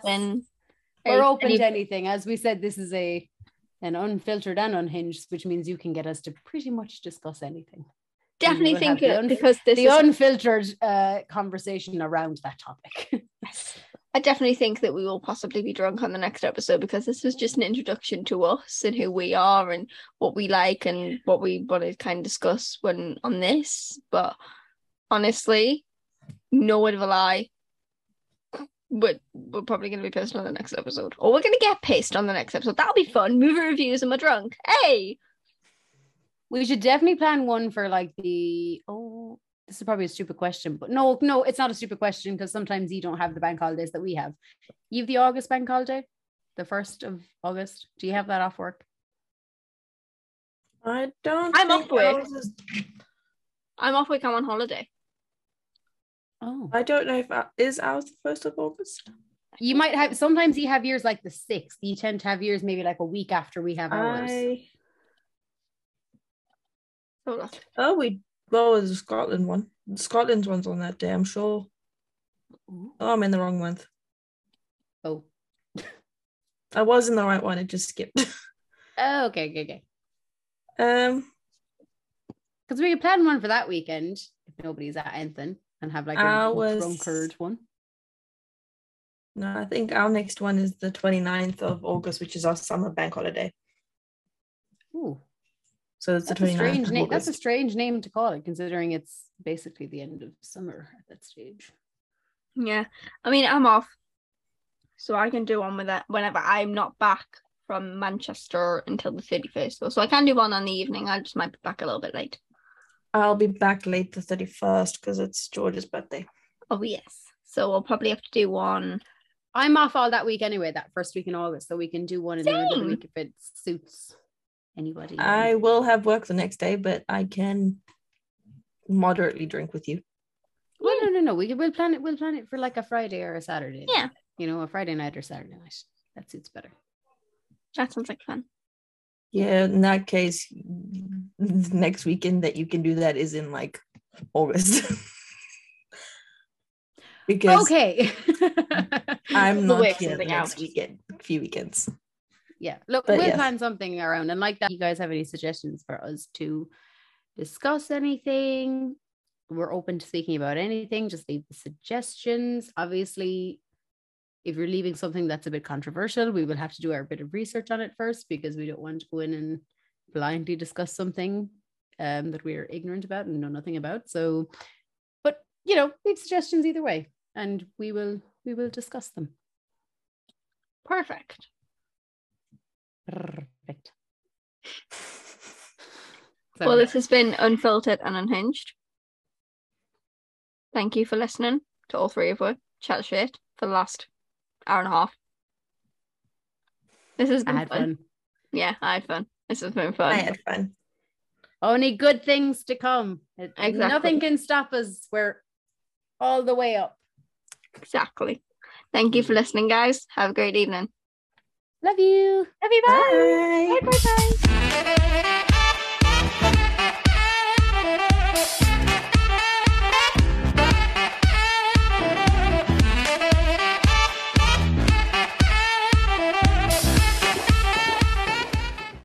We're open to anything. As we said, this is an unfiltered and unhinged, which means you can get us to pretty much discuss anything. Definitely think it because this is the unfiltered conversation around that topic. Yes. I definitely think that we will possibly be drunk on the next episode because this was just an introduction to us and who we are and what we like and what we want to kind of discuss on this. But honestly, no word of a lie, we're probably going to be pissed on the next episode. Or we're going to get pissed on the next episode. That'll be fun. Movie reviews and we're drunk. Hey! We should definitely plan one for like the... Oh... This is probably a stupid question, but no, it's not a stupid question because sometimes you don't have the bank holidays that we have. You have the August bank holiday, the 1st of August. Do you have that off work? I don't. I'm off work. I'm off work. I'm on holiday. Oh, I don't know if is ours the 1st of August. You might have. Sometimes you have yours like the 6th. You tend to have yours maybe like a week after we have ours. Oh, nothing. Oh, we. Well, there's a Scotland one. Scotland's one's on that day, I'm sure. Ooh. Oh, I'm in the wrong month. Oh. I was in the right one. It just skipped. Oh, okay. Because we could plan one for that weekend if nobody's at anything and have like a drunkard one. No, I think our next one is the 29th of August, which is our summer bank holiday. Ooh. So it's that's a strange name. That's a strange name to call it, considering it's basically the end of summer at that stage. Yeah. I mean, I'm off, so I can do one with that whenever. I'm not back from Manchester until the 31st, though. So I can do one on the evening. I just might be back a little bit late. I'll be back late the 31st because it's George's birthday. Oh, yes. So we'll probably have to do one. I'm off all that week anyway, that first week in August, so we can do one in the week if it suits anybody. I will have work the next day, but I can moderately drink with you. Well, no. We'll plan it for like a Friday or a Saturday. Yeah. You know, a Friday night or Saturday night. That suits better. That sounds like fun. Yeah, in that case, next weekend that you can do that is in like August. Because okay, I'm not here the next weekend, few weekends. Yeah, look, but we'll plan something around. And like that, you guys have any suggestions for us to discuss anything? We're open to speaking about anything. Just leave the suggestions. Obviously, if you're leaving something that's a bit controversial, we will have to do our bit of research on it first, because we don't want to go in and blindly discuss something that we are ignorant about and know nothing about. So, but you know, leave suggestions either way, and we will discuss them. Perfect. Well, this has been Unfiltered and Unhinged. Thank you for listening to all three of us chat shit for the last hour and a half. This has been fun. Yeah, I had fun. This has been fun. I had fun. Only good things to come. Exactly. Nothing can stop us. We're all the way up. Exactly. Thank you for listening, guys. Have a great evening. Love you. Love you. Bye. Bye.